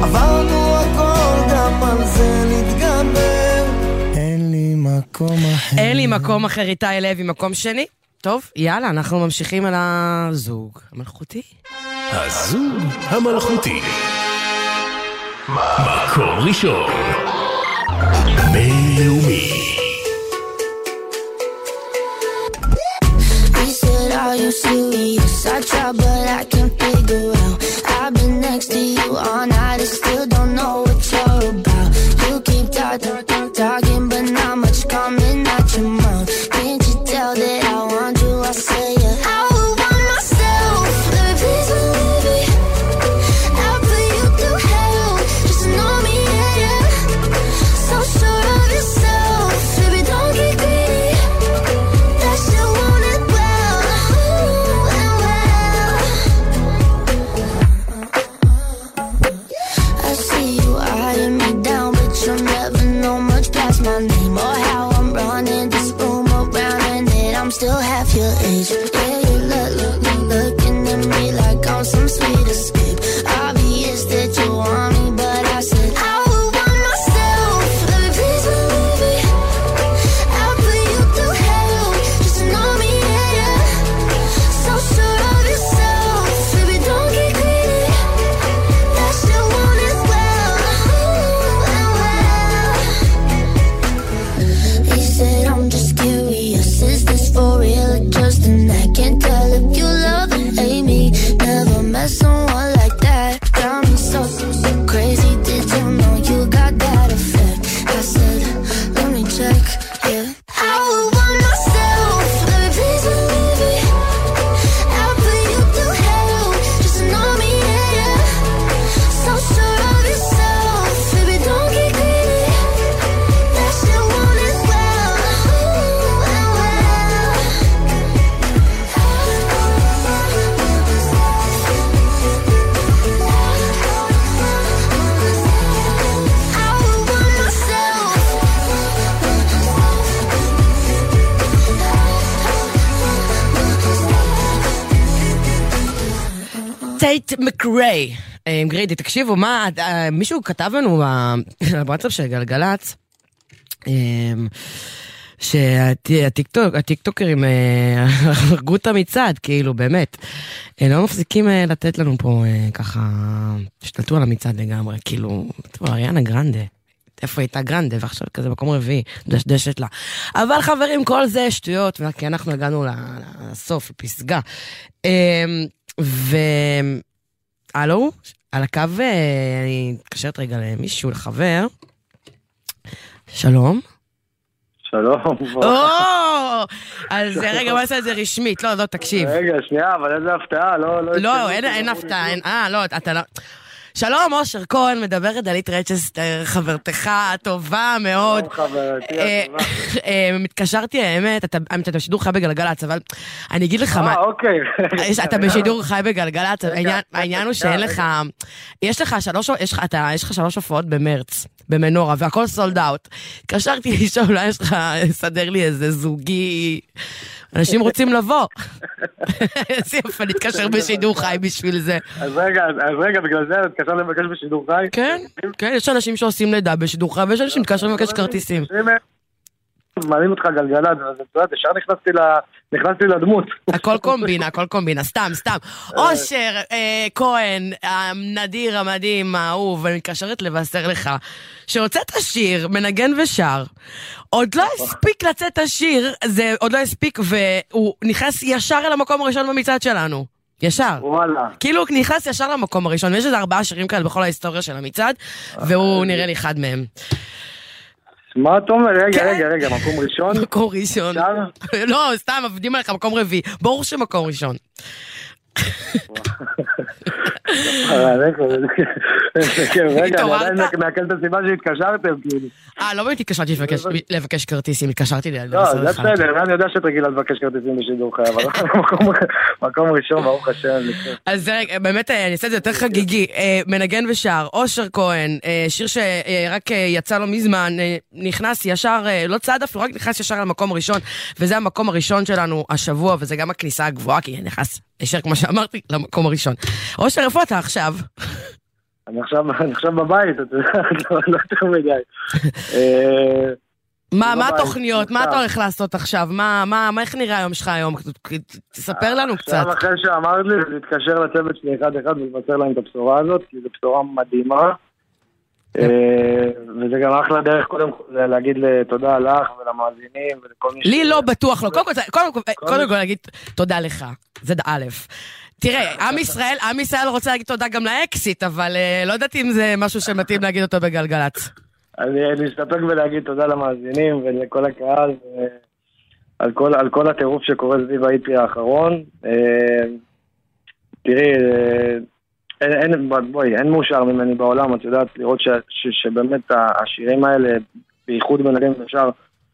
עברנו הכל, גם על זה נתגמר, אין לי מקום אחר. אין לי מקום אחר, איתי לוי, מקום שני. טוב, יאללה, אנחנו ממשיכים על הזוג המלכותי. הזוג המלכותי. מקום ראשון. בינלאומי. I said, are you serious? I tried, but I can't figure out. I've been next to you all night, I still don't know what you're about. You keep talking, but not much coming out your mouth. Can't you tell that I want you? I say yeah. I will want myself. Baby, please believe me. I'll put you through hell. Just know me, yeah, yeah. So sure of yourself. Baby, don't get greedy. That you want it well. Ooh, and well. I see you eyeing me down, but you'll never know my still half your age. Yeah, you're not looking at me like I'm some sweet escape. Obvious that you want me, but I said I would want myself. Baby, please believe me, I'll put you through hell just to know me, yeah, yeah. So sure of yourself, baby, don't get greedy. That's your one as well. Ooh, and well, he said I'm just curious, is this for real or just an act? Can't tell if you love and hate me. Never met someone like that. Got me so, so crazy. Did you know you got that effect? I said, let me check, yeah. I would want myself. Baby, please believe me, I'll put you through hell just to know me, yeah, yeah. So sure of yourself, baby, don't get greedy. That shit won't as well. Ooh, and well. I would want myself. טייט מקריי. גריידי, תקשיבו, מה, מישהו כתב לנו בוואטסאפ של גלגלצ, שהטיקטוקרים הרגו את המצעד, כאילו, באמת. הם לא מפסיקים לתת לנו פה ככה, השתלטו על המצעד לגמרי, כאילו, טוב, אריאנה גרנדה. איפה הייתה גרנדה, ועכשיו כזה מקום רביעי, דשדשת לה. אבל חברים, כל זה שטויות, כי אנחנו הגענו לסוף, לפסגה. הלו, על הקו, אני מתקשרת רגע למישהו, לחבר. שלום. שלום. אז רגע, מה עשה את זה רשמית? לא, תקשיב. רגע, שנייה, אבל איזה הפתעה, לא, אין הפתעה, לא, אתה לא... שלום, אושר כהן, מדברת דלית רצ'סטר, חברתך הטובה מאוד. חברתי הטובה. מתקשרתי, האמת, אתה בשידור חי בגלגלצ, אבל אני אגיד לך מה... אוקיי. אתה בשידור חי בגלגלצ, העניין הוא שאין לך... יש לך 3 הופעות במרץ, במנורה, והכל סולד אאוט. התקשרתי לשאול, אולי יש לך, סדר לי איזה זוגי... אנשים רוצים לבוא. איזה יפה, נתקשר בשידור חי בשביל זה. אז רגע, בגלל זה נתקשר לבקש בשידור חי? כן, יש אנשים שעושים לידה בשידור חי, ויש אנשים כאשר מבקש כרטיסים. מעלים אותך גלגלת, ישר נכנסתי לדמות. הכל קומבינה, סתם. אושר כהן, הנדיר המדהים, האהוב, אני מתקשרת לבשר לך, שהוצאת השיר, מנגן ושר, עוד לא הספיק לצאת השיר, זה עוד לא הספיק, והוא נכנס ישר אל המקום הראשון במצעד שלנו. ישר. וואלה. כאילו הוא נכנס ישר למקום הראשון, ויש איזה 4 שירים כאלה בכל ההיסטוריה של המצעד, והוא נראה לי אחד מהם. מה אתה אומר? רגע, מקום ראשון? לא, סתם, עבדים עליך מקום רביעי. ברור שמקום ראשון. רגע, נעקל את הסיבה שהתקשרתם. לא באמת התקשרתי לבקש כרטיסים, התקשרתי לילדה. לא, זה בסדר, אני יודע שאת רגילה לבקש כרטיסים בשידור חי, אבל מקום ראשון, ברוך השם. אז רגע, באמת אני אעשה את זה יותר חגיגי. מנגן ושר, אושר כהן, שיר שרק יצא לו מזמן, נכנס ישר, לא צעד אפילו, רק נכנס ישר למקום ראשון, וזה המקום הראשון שלנו השבוע, וזה גם הכניסה הגבוהה, כי נכנס ישר, כמו שאמרתי, למקום הראשון. אושר, איפה אתה עכשיו? אני עכשיו בבית, אתה יודע, לא יותר מדי. מה התוכניות? מה אתה הולך לעשות עכשיו? איך נראה היום שלך היום? תספר לנו קצת. עכשיו אחרי שאמרת לי, להתקשר לצוות שלי אחד ולבשר להם את הבשורה הזאת, כי זו בשורה מדהימה. וזה גם אחלה דרך קודם כל להגיד תודה לך ולמאזינים ולכל מי לי לא בטוח לו, קודם כל להגיד תודה לך, זה א'. תראה, עם ישראל רוצה להגיד תודה גם לאקסיט, אבל לא יודעת אם זה משהו שמתאים להגיד אותו בגלגלצ. אני אסתפק ולהגיד תודה למאזינים ולכל הקהל על כל הטירוף שקורה סביב האיפי האחרון. תראי, אין מאושר ממני בעולם, את יודעת, לראות שבאמת השירים האלה, בייחוד מנגן ושר,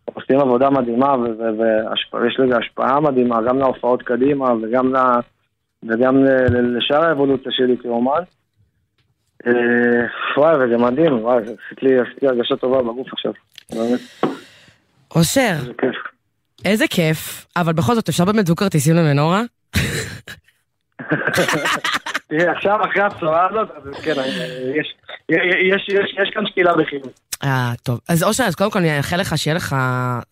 עושים עבודה מדהימה, ויש לזה השפעה מדהימה, גם להופעות קדימה, וגם לשאר האבולוציה שלי כאומן. וואי, וזה מדהים, וואי, עשית לי הרגשה טובה בגוף עכשיו. אושר, איזה כיף, אבל בכל זאת אפשר באמת זוג כרטיסים למנורה? תראה, עכשיו אחרי הפסורה הזאת, אז כן, יש כאן שקילה בחינוך. טוב, אז אושר, אז קודם כל אני אאחל לך שיהיה לך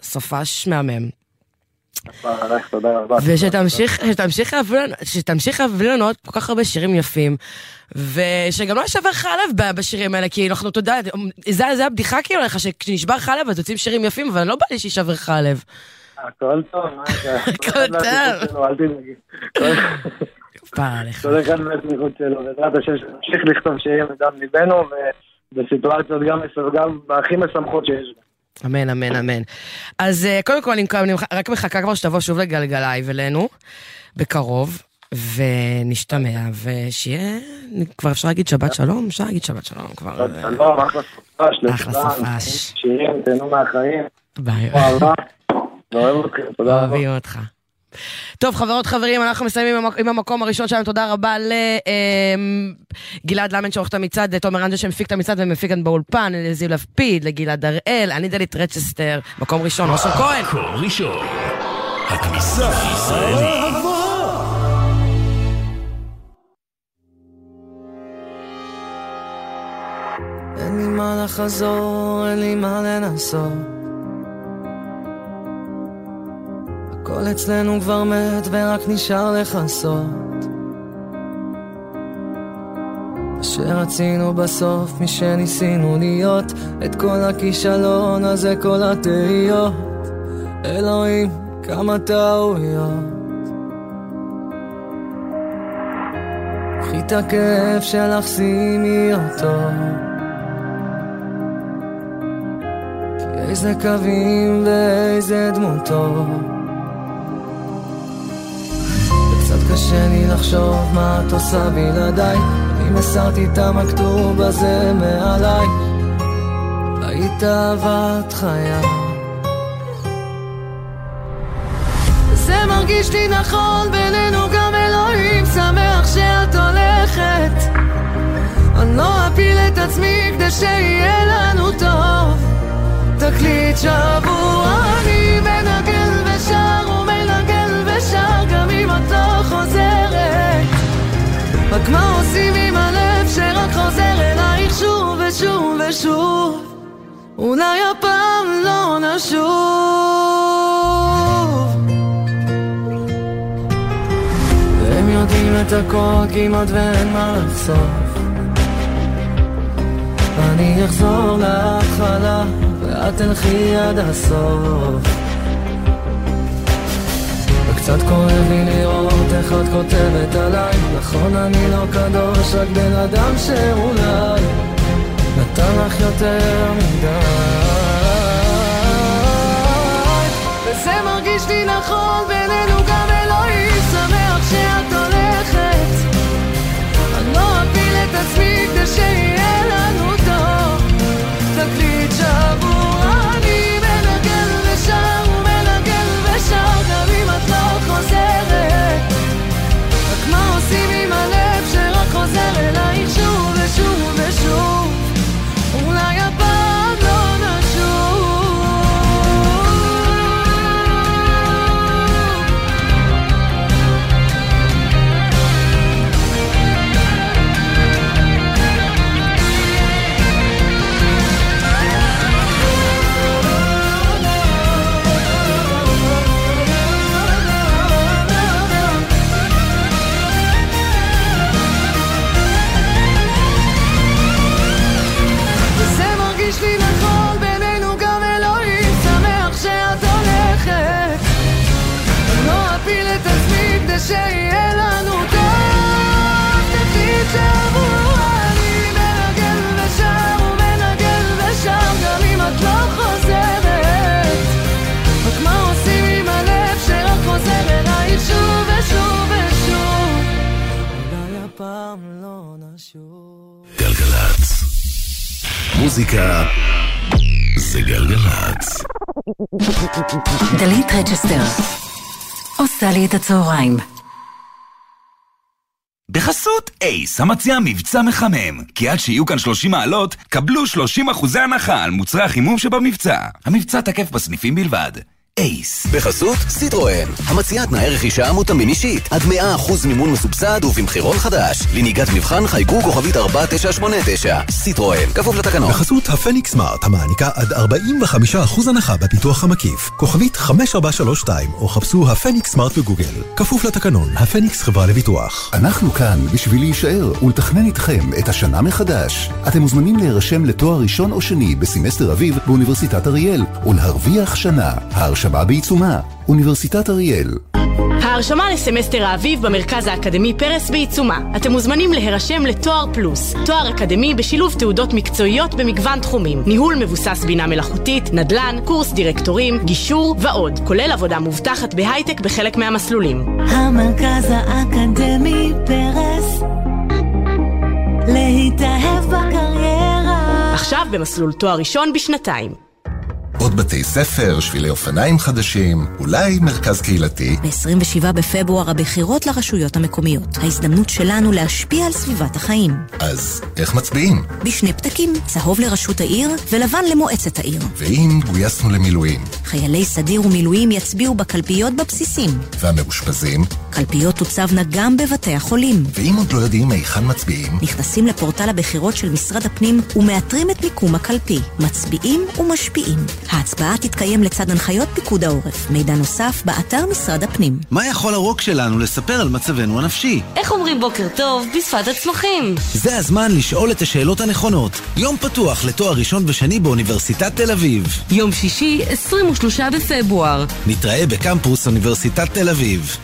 סופש מהמם. תודה רבה. ושתמשיך להביא לנו עוד כל כך הרבה שירים יפים, ושגם לא ישבר לך הלב בשירים האלה, כי אנחנו, אתה יודע, זה הבדיחה כאילו לך, שכשנשבר לך הלב אז יוצאים שירים יפים, אבל לא בא לי שישבר לך הלב. הכל טוב, הכל טוב. אל תדאגי. פעלה לך. כל אחד מהתמיכות שלו, ובאת השם שמשיך לכתוב שיהיה מדם ליבנו, ובסיטואציות גם הכי משמחות שיש בה. אמן, אמן, אמן. אז קודם כל, אני רק מחכה כבר שתבוא שוב לגלגלי ולנו, בקרוב, ונשתמע, ושיהיה, כבר אפשר להגיד שבת שלום, אפשר להגיד שבת שלום כבר. שלום, אחלה סופש. אחלה סופש. שירים, תהנו מהחיים. ביי. אוהבים אותך. טוב, חברות חברים, אנחנו מסיימים עם המקום הראשון שלנו. תודה רבה לגלעד למן שעורך את המצעד, לתומר אנג'ה שמפיק את המצעד ומפיק כאן באולפן, לזיו לפיד, לגלעד הראל, אני דלית רצ'סטר, מקום ראשון, אושר כהן. מקום ראשון, הכניסה הישראלית. אין לי מה לחזור, אין לי מה לנסות, כל אצלנו כבר מת ורק נשאר לחסות, שרצינו בסוף משניסינו להיות, את כל הכישלון הזה, כל התאיות, אלוהים כמה טעויות, קחי את הכאב שלך שימי אותו, כי איזה קווים ואיזה דמותו, קשה לי לחשוב מה את עושה בלעדיי, אני מסרתי את המכתוב הזה מעליי, היית אהבת חיה, זה מרגיש לי נכון בינינו, גם אלוהים שמח שאת הולכת, אני לא אפיל את עצמי כדי שיהיה לנו טוב, תקליט שבוע אני מנגן ושר ומנגן ושר, גם אם את לא חוזרת, רק מה עושים עם הלב שרק חוזר אלייך שוב ושוב ושוב, אולי הפעם לא נשוב, הם יודעים את הכל כמעט ואין מה לחשוף, אני אחזור להתחלה ואת תלכי עד הסוף, קצת כואב לי לראות איך את כותבת עליי, נכון אני לא קדוש, רק בן אדם שאולי נתן לך יותר מדי, וזה מרגיש לי נכון בינינו, גם אלוהים שמח שאת הולכת, אני לא אפיל את עצמי כדי שיהיה לנו טוב, תקליט שבוע אני מנגן ושר ומנגן ושר, גם אם את לא חוזרת, רק מה עושים עם הלב שרק חוזר אלייך שוב ושוב ושוב, אולי הפעם לא שיהיה לנו טוב, תחליט שבוע אני מנגן ושר ומנגן ושר, גם אם את לא חוזרת, רק מה עושים עם הלב שרק חוזר אלייך שוב ושוב ושוב, אולי הפעם לא נשוב. גלגלץ מוזיקה זה גלגלץ. דלית רצ'סטר עושה לי את הצהריים. בחסות אייס, המציע מבצע מחמם, כי עד שיהיו כאן 30 מעלות, קבלו 30% הנחה על מוצרי החימום שבמבצע. המבצע תקף בסניפים בלבד. אייס. בחסות סיטרואן, המציעה תנאי רכישה מותאמים אישית, עד 100% מימון מסובסד ובמחירון חדש. לנהיגת מבחן חייגו כוכבית 4989. סיטרואן, כפוף לתקנון. בחסות הפניקס סמארט, המעניקה עד 45% הנחה בפיתוח המקיף. כוכבית 5432, או חפשו הפניקס סמארט בגוגל. כפוף לתקנון, הפניקס חברה לביטוח. אנחנו כאן בשביל להישאר ולתכנן איתכם את השנה מחדש. אתם מוזמנים להירשם לתואר ראשון או שני בסמסטר אביב באוניברסיטת אריאל ולהרוויח שנה. ההרשמה בעיצומה, אוניברסיטת אריאל. ההרשמה לסמסטר האביב במרכז האקדמי פרס בעיצומה. אתם מוזמנים להירשם לתואר פלוס, תואר אקדמי בשילוב תעודות מקצועיות במגוון תחומים, ניהול מבוסס בינה מלאכותית, נדל"ן, קורס דירקטורים, גישור ועוד, כולל עבודה מובטחת בהייטק בחלק מהמסלולים. המרכז האקדמי פרס, להתאהב בקריירה. עכשיו במסלול תואר ראשון בשנתיים. עוד בתי ספר, שבילי אופניים חדשים, אולי מרכז קהילתי. ב-27 בפברואר הבחירות לרשויות המקומיות. ההזדמנות שלנו להשפיע על סביבת החיים. אז איך מצביעים? בשני פתקים, צהוב לרשות העיר ולבן למועצת העיר. ואם גויסנו למילואים? חיילי סדיר ומילואים יצביעו בקלפיות בבסיסים. והמאושפזים? קלפיות תוצבנה גם בבתי החולים. ואם עוד לא יודעים היכן מצביעים? נכנסים לפורטל הבחירות של משרד הפנים ומאתרים את מיקום הקלפי. מצביעים ומשפיעים. ההצבעה תתקיים לצד הנחיות פיקוד העורף. מידע נוסף באתר משרד הפנים. מה יכול הרוק שלנו לספר על מצבנו הנפשי? איך אומרים בוקר טוב בשפת הצמחים? זה הזמן לשאול את השאלות הנכונות. יום פתוח לתואר ראשון ושני באוניברסיטת תל אביב. יום שישי, 23 בפברואר. נתראה בקמפוס אוניברסיטת תל אביב.